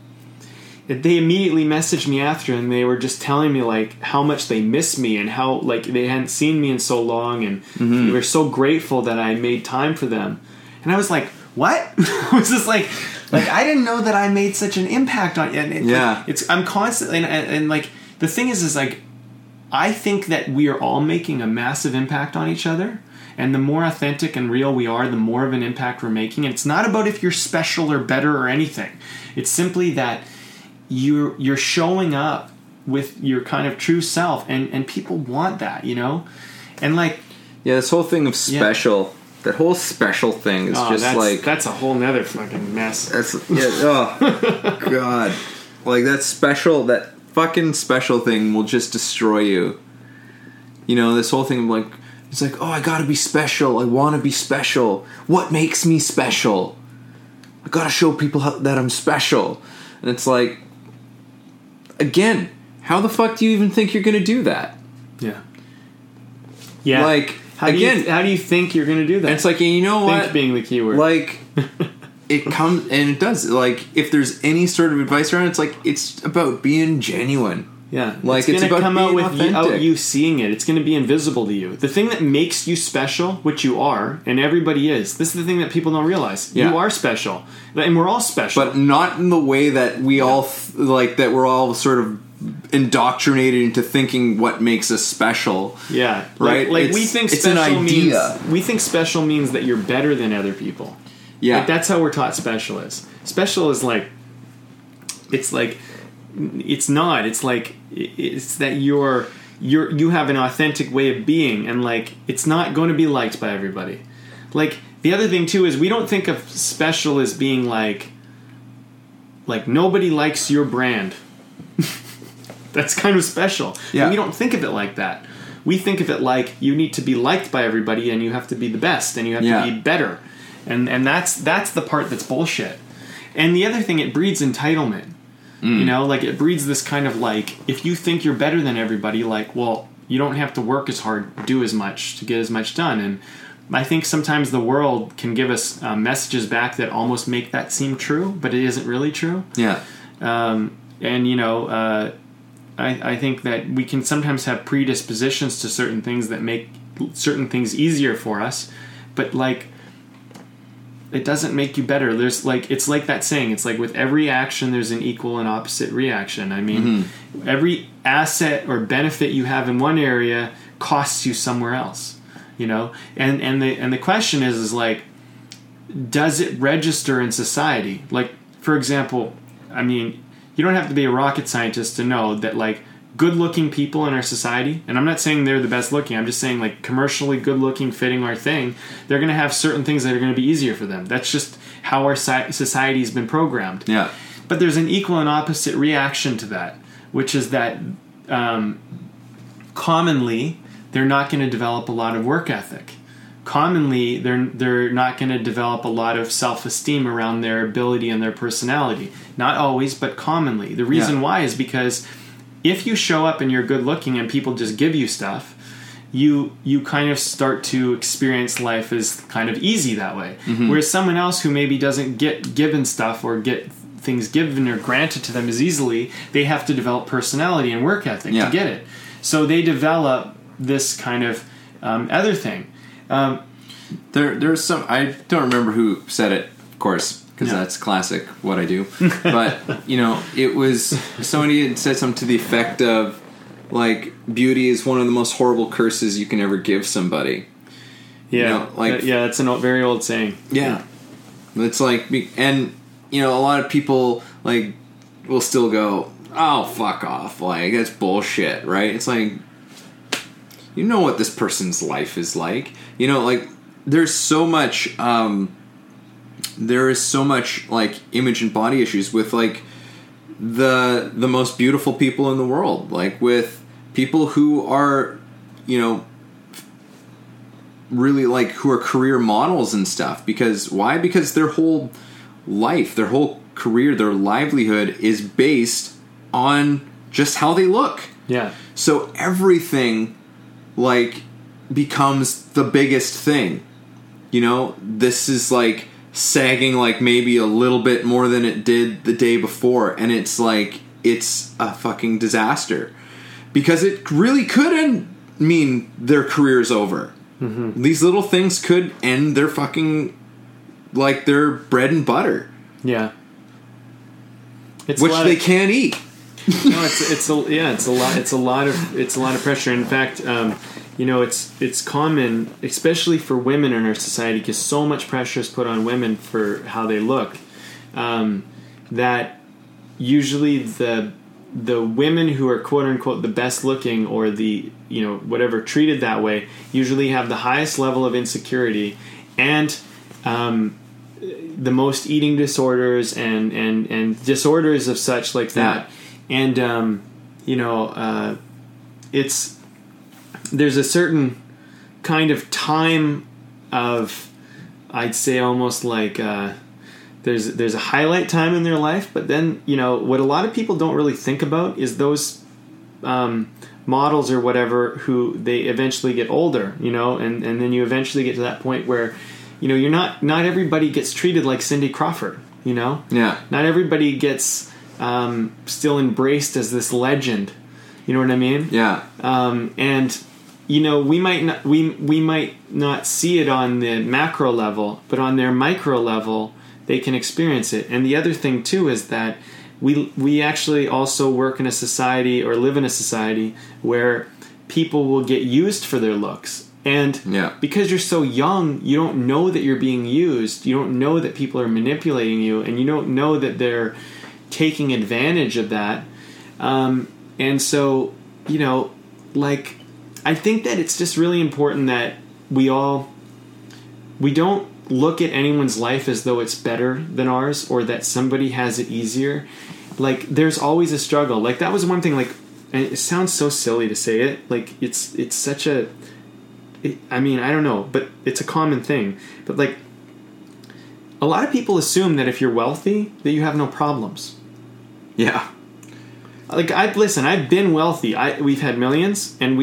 They immediately messaged me after, and they were just telling me, like, how much they miss me and how, like, they hadn't seen me in so long, and mm-hmm. they were so grateful that I made time for them. And I was like, what? I was just like, Like, I didn't know that I made such an impact on you. I'm constantly, and like, the thing is like, I think that we are all making a massive impact on each other. And the more authentic and real we are, the more of an impact we're making. And it's not about if you're special or better or anything. It's simply that you're showing up with your kind of true self, and people want that, you know? And like... yeah, this whole thing of special... yeah. That whole special thing is that's a whole nother fucking mess. That's God. Like that fucking special thing will just destroy you. You know, this whole thing of like, it's like, oh, I gotta be special. I wanna be special. What makes me special? I gotta show people that I'm special. And it's like, again, how the fuck do you even think you're gonna do that? Yeah. Yeah. Like, how do you think you're going to do that? And it's like, you know what? Think being the key word. Like, it comes, and it does. Like, if there's any sort of advice around it, it's like, it's about being genuine. Yeah. Like, it's about being authentic. It's going to come out without you seeing it. It's going to be invisible to you. The thing that makes you special, which you are, and everybody is, this is the thing that people don't realize. Yeah. You are special. And we're all special. But not in the way that we all, like, that we're all sort of indoctrinated into thinking what makes us special. Yeah. Right? Like we think special it's an idea. Means... we think special means that you're better than other people. Yeah. Like, that's how we're taught special is. Special is like... it's like... it's not. It's like... it's that you have an authentic way of being, and like, it's not going to be liked by everybody. Like, the other thing too is we don't think of special as being like nobody likes your brand. That's kind of special. Yeah. We don't think of it like that. We think of it like you need to be liked by everybody, and you have to be the best, and you have to be better. And that's the part that's bullshit. And the other thing, it breeds entitlement. Mm. You know, like it breeds this kind of like, if you think you're better than everybody, like, well, you don't have to work as hard, do as much to get as much done. And I think sometimes the world can give us messages back that almost make that seem true, but it isn't really true. Yeah. And you know, I think that we can sometimes have predispositions to certain things that make certain things easier for us, but like, it doesn't make you better. There's like, it's like that saying, it's like with every action, there's an equal and opposite reaction. I mean, every asset or benefit you have in one area costs you somewhere else, you know? And the question is like, does it register in society? Like, for example, I mean, you don't have to be a rocket scientist to know that, like, good-looking people in our society, and I'm not saying they're the best-looking, I'm just saying, like, commercially good-looking, fitting our thing, they're going to have certain things that are going to be easier for them. That's just how our society's been programmed. Yeah. But there's an equal and opposite reaction to that, which is that commonly they're not going to develop a lot of work ethic. Commonly, they're not going to develop a lot of self-esteem around their ability and their personality. Not always, but commonly. The reason why is because if you show up and you're good-looking and people just give you stuff, you kind of start to experience life as kind of easy that way. Mm-hmm. Whereas someone else who maybe doesn't get given stuff or get things given or granted to them as easily, they have to develop personality and work ethic to get it. So they develop this kind of other thing. There's some, I don't remember who said it, of course, because that's classic what I do. But, you know, it was, somebody had said something to the effect of, like, beauty is one of the most horrible curses you can ever give somebody. Yeah. You know, like, that's a very old saying. Yeah. It's like, and, you know, a lot of people, like, will still go, oh, fuck off. Like, that's bullshit, right? It's like, you know what this person's life is like. You know, like, there's so much, like, image and body issues with, like, the most beautiful people in the world. Like, with people who are, you know, really, like, who are career models and stuff. Because, why? Because their whole life, their whole career, their livelihood is based on just how they look. Yeah. So everything... like becomes the biggest thing, you know. This is like sagging like maybe a little bit more than it did the day before, and it's like it's a fucking disaster because it really couldn't mean their career's over. Mm-hmm. These little things could end their fucking, like, their bread and butter. Yeah, Which they can't eat. No, it's a lot of pressure. In fact, it's common, especially for women in our society, because so much pressure is put on women for how they look, that usually the women who are quote unquote the best looking, or the, whatever, treated that way, usually have the highest level of insecurity and the most eating disorders and disorders of such like that. Yeah. And, there's a certain kind of time of, I'd say almost like, there's a highlight time in their life, but then, what a lot of people don't really think about is those, models or whatever, who they eventually get older, and then you eventually get to that point where, you're not everybody gets treated like Cindy Crawford, Yeah. Not everybody gets, still embraced as this legend. You know what I mean? Yeah. And we might not see it on the macro level, but on their micro level, they can experience it. And the other thing too is that we actually also work in a society, or live in a society, where people will get used for their looks. And because you're so young, you don't know that you're being used. You don't know that people are manipulating you, and you don't know that they're taking advantage of that. And so, I think that it's just really important that we don't look at anyone's life as though it's better than ours, or that somebody has it easier. There's always a struggle. That was one thing, and it sounds so silly to say it. It's such a, I don't know, but it's a common thing. But a lot of people assume that if you're wealthy, that you have no problems. Yeah. I've been wealthy. We've had millions, and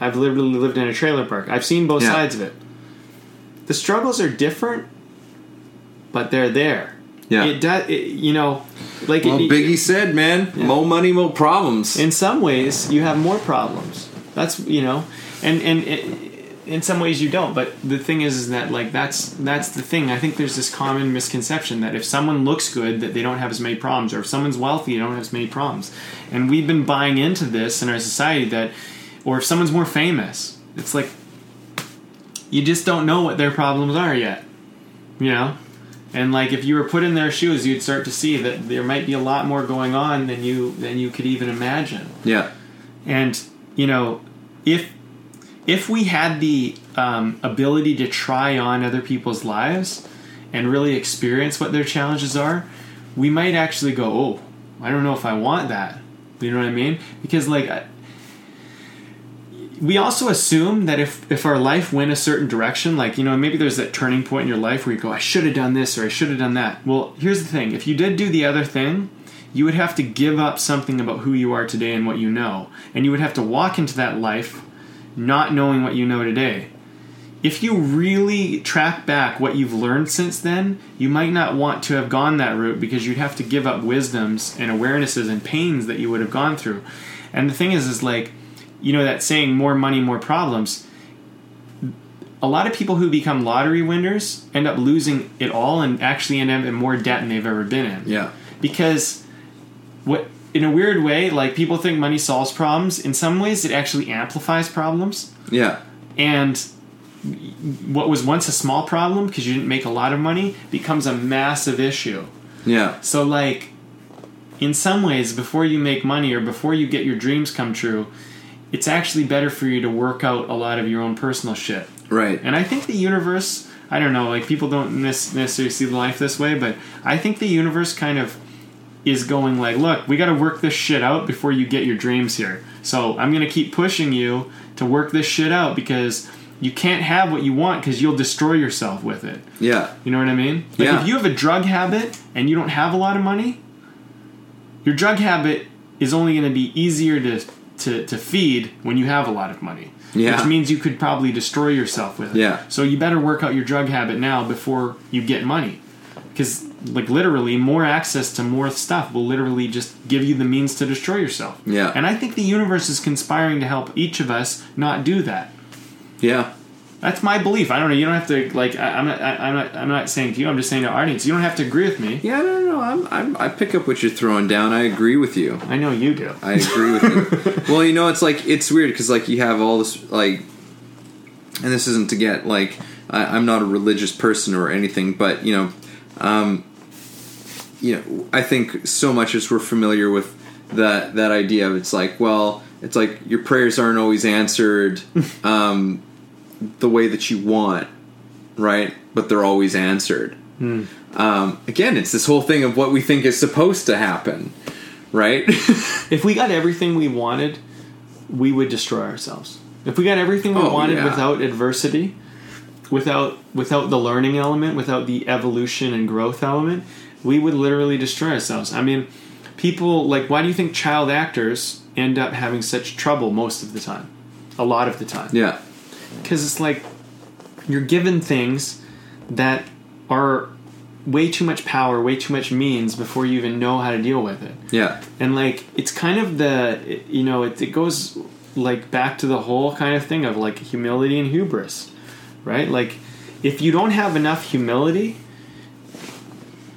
I've literally lived in a trailer park. I've seen both sides of it. The struggles are different, but they're there. Yeah. It does, Biggie said, man, more money, more problems. In some ways, you have more problems. That's, and in some ways you don't. But the thing is that that's the thing. I think there's this common misconception that if someone looks good, that they don't have as many problems, or if someone's wealthy, they don't have as many problems. And we've been buying into this in our society that, or if someone's more famous, it's you just don't know what their problems are yet, And if you were put in their shoes, you'd start to see that there might be a lot more going on than you could even imagine. Yeah. And if we had the ability to try on other people's lives and really experience what their challenges are, we might actually go, oh, I don't know if I want that. You know what I mean? Because we also assume that if our life went a certain direction, maybe there's that turning point in your life where you go, I should have done this, or I should have done that. Well, here's the thing. If you did do the other thing, you would have to give up something about who you are today and what you know. And you would have to walk into that life not knowing what you know today. If you really track back what you've learned since then, you might not want to have gone that route, because you'd have to give up wisdoms and awarenesses and pains that you would have gone through. And the thing is that saying, more money, more problems. A lot of people who become lottery winners end up losing it all, and actually end up in more debt than they've ever been in. Yeah. Because in a weird way, people think money solves problems. In some ways, it actually amplifies problems. Yeah. And what was once a small problem, because you didn't make a lot of money, becomes a massive issue. Yeah. So, in some ways, before you make money, or before you get your dreams come true, it's actually better for you to work out a lot of your own personal shit. Right. And I think the universe, I don't know, people don't necessarily see life this way, but I think the universe kind of is going look, we got to work this shit out before you get your dreams here. So I'm going to keep pushing you to work this shit out, because you can't have what you want, because you'll destroy yourself with it. Yeah. You know what I mean? If you have a drug habit and you don't have a lot of money, your drug habit is only going to be easier to feed when you have a lot of money. Yeah. Which means you could probably destroy yourself with it. Yeah. So you better work out your drug habit now before you get money. Because literally more access to more stuff will literally just give you the means to destroy yourself. Yeah. And I think the universe is conspiring to help each of us not do that. Yeah. That's my belief. I don't know. You don't have to like. I'm not saying to you. I'm just saying to our audience. You don't have to agree with me. Yeah, no. I pick up what you're throwing down. I agree with you. I know you do. I agree with you. Well, you know, it's like it's weird because like you have all this like, and this isn't to get like I'm not a religious person or anything, but you know, I think so much as we're familiar with that idea of it's like, well, it's like your prayers aren't always answered. The way that you want, right? But they're always answered. Again, it's this whole thing of what we think is supposed to happen, right? If we got everything we wanted, we would destroy ourselves. If we got everything we wanted without adversity, without the learning element, without the evolution and growth element, we would literally destroy ourselves. I mean, people, like, why do you think child actors end up having such trouble most of the time? A lot of the time. Yeah. Because it's like you're given things that are way too much power, way too much means before you even know how to deal with it. Yeah. And like it's kind of the, you know, it goes like back to the whole kind of thing of like humility and hubris, right? Like if you don't have enough humility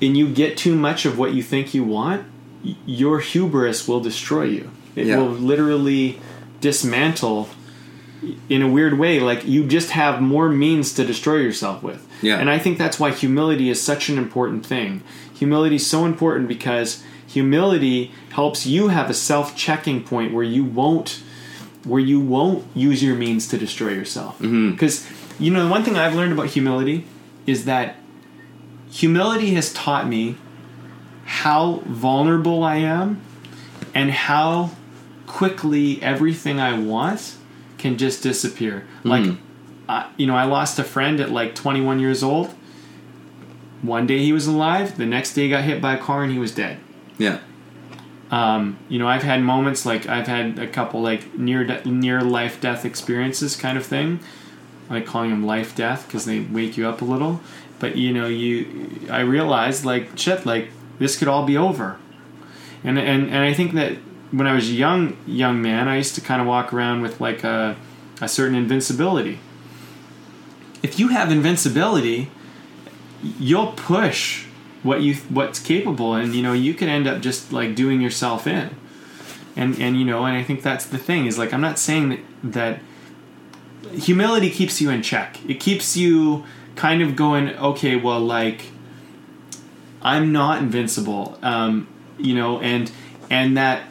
and you get too much of what you think you want, your hubris will destroy you. It will literally dismantle in a weird way, like you just have more means to destroy yourself with. Yeah. And I think that's why humility is such an important thing. Humility is so important because humility helps you have a self-checking point where you won't use your means to destroy yourself. Because, you know, the one thing I've learned about humility is that humility has taught me how vulnerable I am and how quickly everything I want can just disappear. Like, you know, I lost a friend at like 21 years old. One day he was alive. The next day he got hit by a car and he was dead. Yeah. You know, I've had moments like I've had a couple like near life death experiences kind of thing. I like calling them life death because they wake you up a little. But you know, I realized like shit, like this could all be over. And I think that when I was a young man, I used to kind of walk around with like a certain invincibility. If you have invincibility, you'll push what's capable, and you know you could end up just like doing yourself in. And you know, and I think that's the thing is like I'm not saying that humility keeps you in check. It keeps you kind of going, okay, well, like I'm not invincible, you know, and that.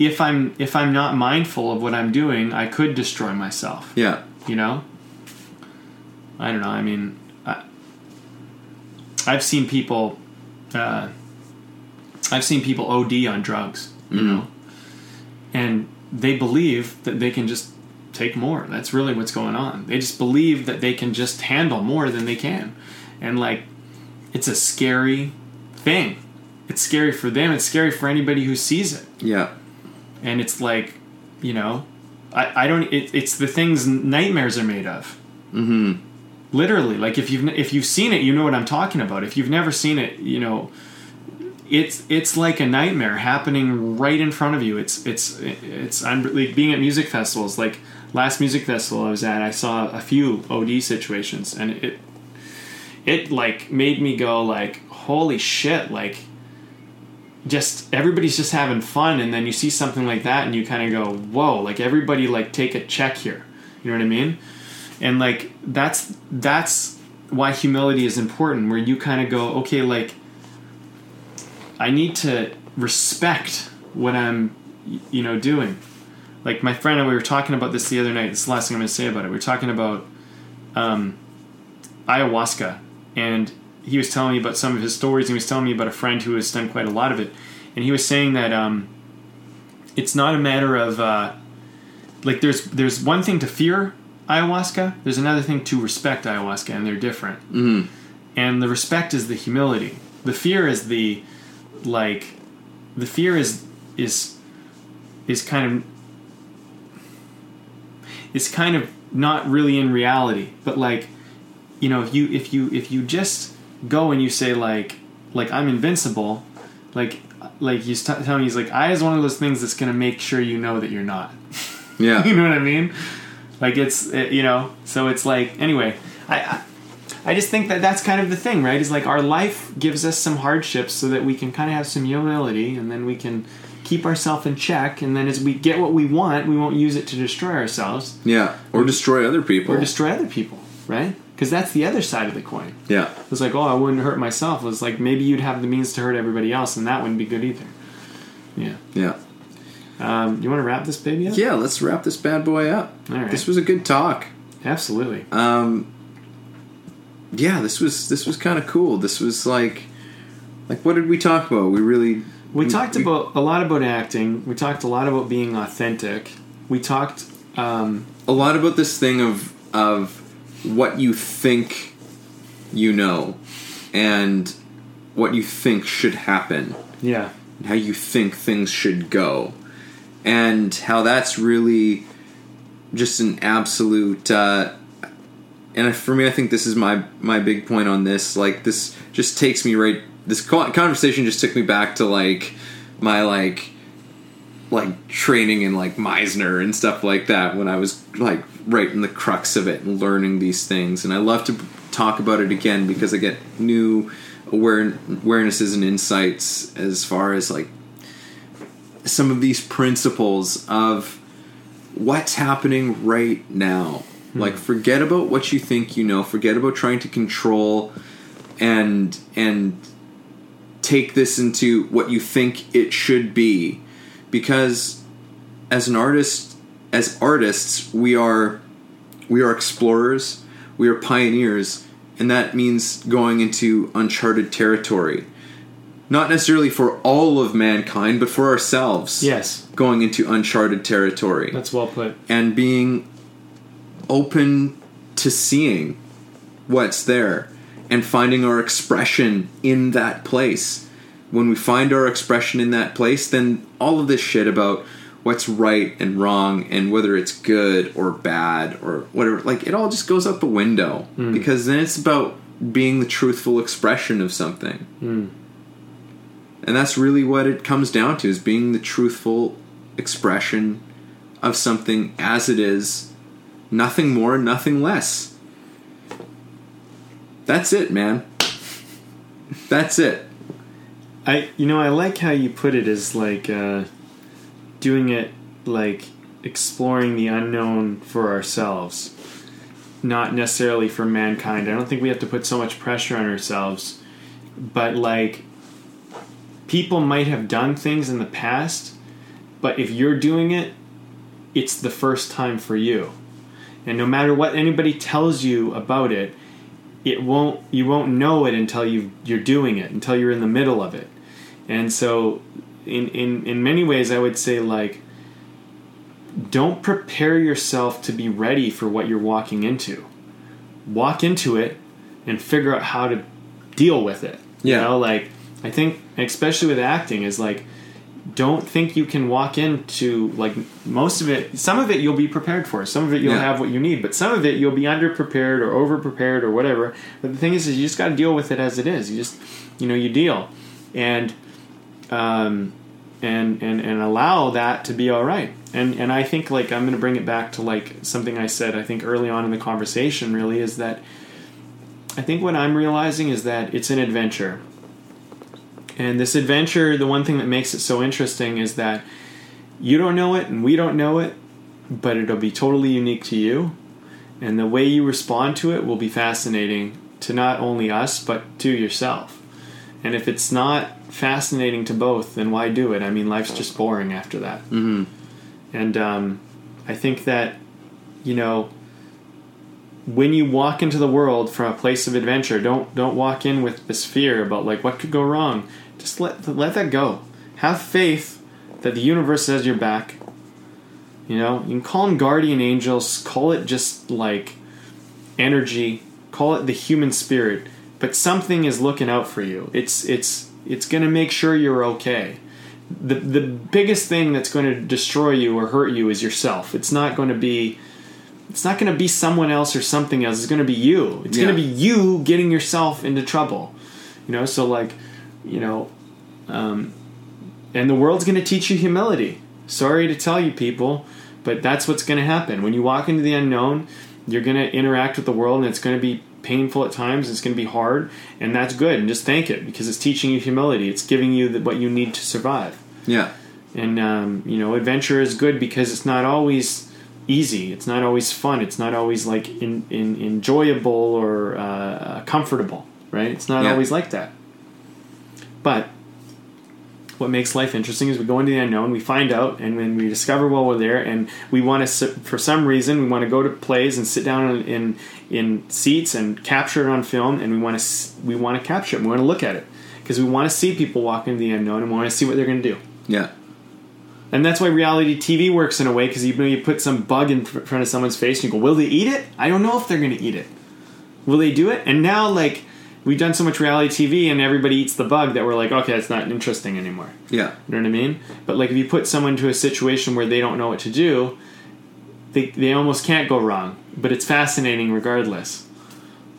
If I'm not mindful of what I'm doing, I could destroy myself. Yeah. You know? I don't know. I mean, I've seen people OD on drugs, you know? And they believe that they can just take more. That's really what's going on. They just believe that they can just handle more than they can. And like it's a scary thing. It's scary for them. It's scary for anybody who sees it. Yeah. And it's like, you know, it's the things nightmares are made of. Mm-hmm. Literally. Like if you've seen it, you know what I'm talking about. If you've never seen it, you know, it's like a nightmare happening right in front of you. I'm like being at music festivals, like last music festival I was at, I saw a few OD situations and it like made me go like, holy shit. Like, just everybody's just having fun, and then you see something like that and you kind of go, whoa, like everybody like take a check here, you know what I mean? And like that's why humility is important, where you kind of go, okay, like I need to respect what I'm, you know, doing. Like my friend and we were talking about this the other night. This is the last thing I'm going to say about it. We were talking about ayahuasca, and he was telling me about some of his stories, and he was telling me about a friend who has done quite a lot of it. And he was saying that it's not a matter of like there's one thing to fear ayahuasca. There's another thing to respect ayahuasca, and they're different. Mm-hmm. And the respect is the humility. The fear is kind of not really in reality, but like, you know, if you just go and you say like I'm invincible, like he's telling me, he's like, I is one of those things that's going to make sure you know that you're not. Yeah. You know what I mean? Like, it's, you know, so it's like, anyway, I just think that that's kind of the thing, right? Is like our life gives us some hardships so that we can kind of have some humility, and then we can keep ourselves in check, and then as we get what we want, we won't use it to destroy ourselves. Yeah, or destroy other people. Or destroy other people, right? Because that's the other side of the coin. Yeah. It's like, oh, I wouldn't hurt myself. It's like, maybe you'd have the means to hurt everybody else, and that wouldn't be good either. Yeah. Yeah. You want to wrap this baby up? Yeah, let's wrap this bad boy up. All right. This was a good talk. Absolutely. Yeah, this was kind of cool. This was like what did we talk about? We talked about a lot about acting. We talked a lot about being authentic. We talked a lot about this thing of what you think you know and what you think should happen. Yeah. And how you think things should go. And how that's really just an absolute... and for me, I think this is my big point on this. Like, this just takes me right... This conversation just took me back to, like, my, like training in, like, Meisner and stuff like that when I was, like, right in the crux of it and learning these things. And I love to talk about it again because I get new awarenesses and insights as far as, like, some of these principles of what's happening right now. Mm-hmm. Like, forget about what you think you know. Forget about trying to control and take this into what you think it should be. Because as artists, we are explorers, we are pioneers, and that means going into uncharted territory. Not necessarily for all of mankind, but for ourselves. Yes. Going into uncharted territory. That's well put. And being open to seeing what's there and finding our expression in that place. When we find our expression in that place, then all of this shit about what's right and wrong and whether it's good or bad or whatever, like, it all just goes out the window. Mm. Because then it's about being the truthful expression of something. Mm. And that's really what it comes down to, is being the truthful expression of something as it is. Nothing more, nothing less. That's it, man. That's it. I like how you put it, as like doing it, like exploring the unknown for ourselves, not necessarily for mankind. I don't think we have to put so much pressure on ourselves, but like, people might have done things in the past, but if you're doing it, it's the first time for you. And no matter what anybody tells you about it, you won't know it until you're doing it, until you're in the middle of it. And so in many ways, I would say, like, don't prepare yourself to be ready for what you're walking into. Walk into it and figure out how to deal with it. Yeah. You know, like, I think, especially with acting, is like, don't think you can walk into, like, most of it. Some of it you'll be prepared for. Some of it you'll have what you need. But some of it you'll be underprepared or overprepared or whatever. But the thing is you just got to deal with it as it is. You just, you know, you deal. And allow that to be all right. And I think, like, I'm going to bring it back to, like, something I said, I think, early on in the conversation, really, is that I think what I'm realizing is that it's an adventure. And this adventure, the one thing that makes it so interesting is that you don't know it and we don't know it, but it'll be totally unique to you. And the way you respond to it will be fascinating to not only us, but to yourself. And if it's not fascinating to both, then why do it? I mean, life's just boring after that. Mm-hmm. And I think that, you know, when you walk into the world from a place of adventure, don't walk in with this fear about, like, what could go wrong. Just let that go. Have faith that the universe has your back. You know, you can call them guardian angels, call it just, like, energy, call it the human spirit, but something is looking out for you. It's going to make sure you're okay. The biggest thing that's going to destroy you or hurt you is yourself. It's not going to be someone else or something else. It's going to be you. It's going to be you getting yourself into trouble. You know, so, like, you know, and the world's going to teach you humility. Sorry to tell you people, But that's what's going to happen. When you walk into the unknown, you're going to interact with the world, and it's going to be painful at times. It's going to be hard, and that's good. And just thank it, because it's teaching you humility. It's giving you what you need to survive. Yeah. And, adventure is good because it's not always easy. It's not always fun. It's not always, like, enjoyable or comfortable, right? It's not always like that. But what makes life interesting is we go into the unknown, we find out, and then we discover while we're there, and we want to, for some reason, we want to go to plays and sit down in seats and capture it on film, and we want to capture it. We want to look at it because we want to see people walk into the unknown, and we want to see what they're going to do. Yeah. And that's why reality TV works in a way, because you put some bug in front of someone's face and you go, will they eat it? I don't know if they're going to eat it. Will they do it? And now, like, we've done so much reality TV and everybody eats the bug that we're like, okay, it's not interesting anymore. Yeah. You know what I mean? But, like, if you put someone to a situation where they don't know what to do, they almost can't go wrong. But it's fascinating regardless.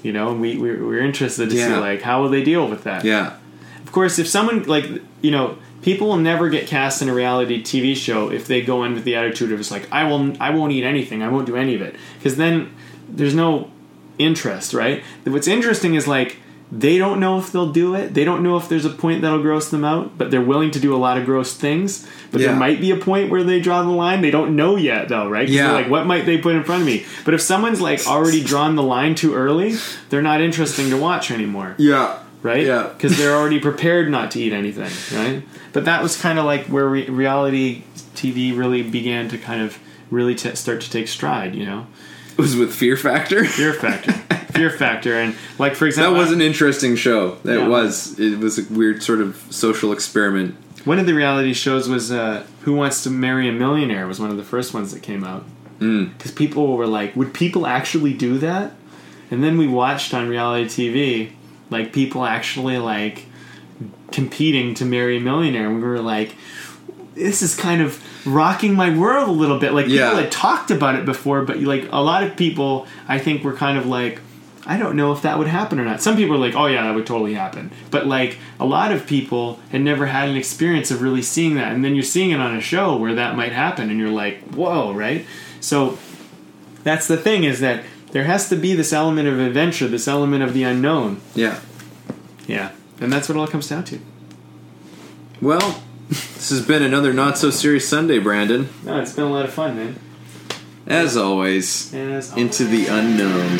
You know, and we're interested to see, like, how will they deal with that? Yeah. Of course, if someone, like, you know, people will never get cast in a reality TV show if they go in with the attitude of, it's like, I won't eat anything, I won't do any of it. Because then there's no interest, right? What's interesting is, like, they don't know if they'll do it. They don't know if there's a point that'll gross them out, but they're willing to do a lot of gross things. But there might be a point where they draw the line. They don't know yet, though, right? Yeah. They're like, what might they put in front of me? But if someone's, like, already drawn the line too early, they're not interesting to watch anymore. Yeah. Right? Yeah. Because they're already prepared not to eat anything, right? But that was kind of like where reality TV really began to kind of really start to take stride, you know? It was with Fear Factor? Fear Factor. And, like, for example... That was an interesting show. It was a weird sort of social experiment. One of the reality shows was Who Wants to Marry a Millionaire was one of the first ones that came out. Because people were like, would people actually do that? And then we watched on reality TV... like, people actually, like, competing to marry a millionaire. And we were like, this is kind of rocking my world a little bit. Like, people had talked about it before, but, like, a lot of people, I think, were kind of like, I don't know if that would happen or not. Some people were like, oh, yeah, that would totally happen. But, like, a lot of people had never had an experience of really seeing that. And then you're seeing it on a show where that might happen, and you're like, whoa, right? So that's the thing, is that there has to be this element of adventure, this element of the unknown. Yeah. Yeah. And that's what it all comes down to. Well, this has been another Not-So-Serious Sunday, Brandon. No, it's been a lot of fun, man. As always. Into the unknown.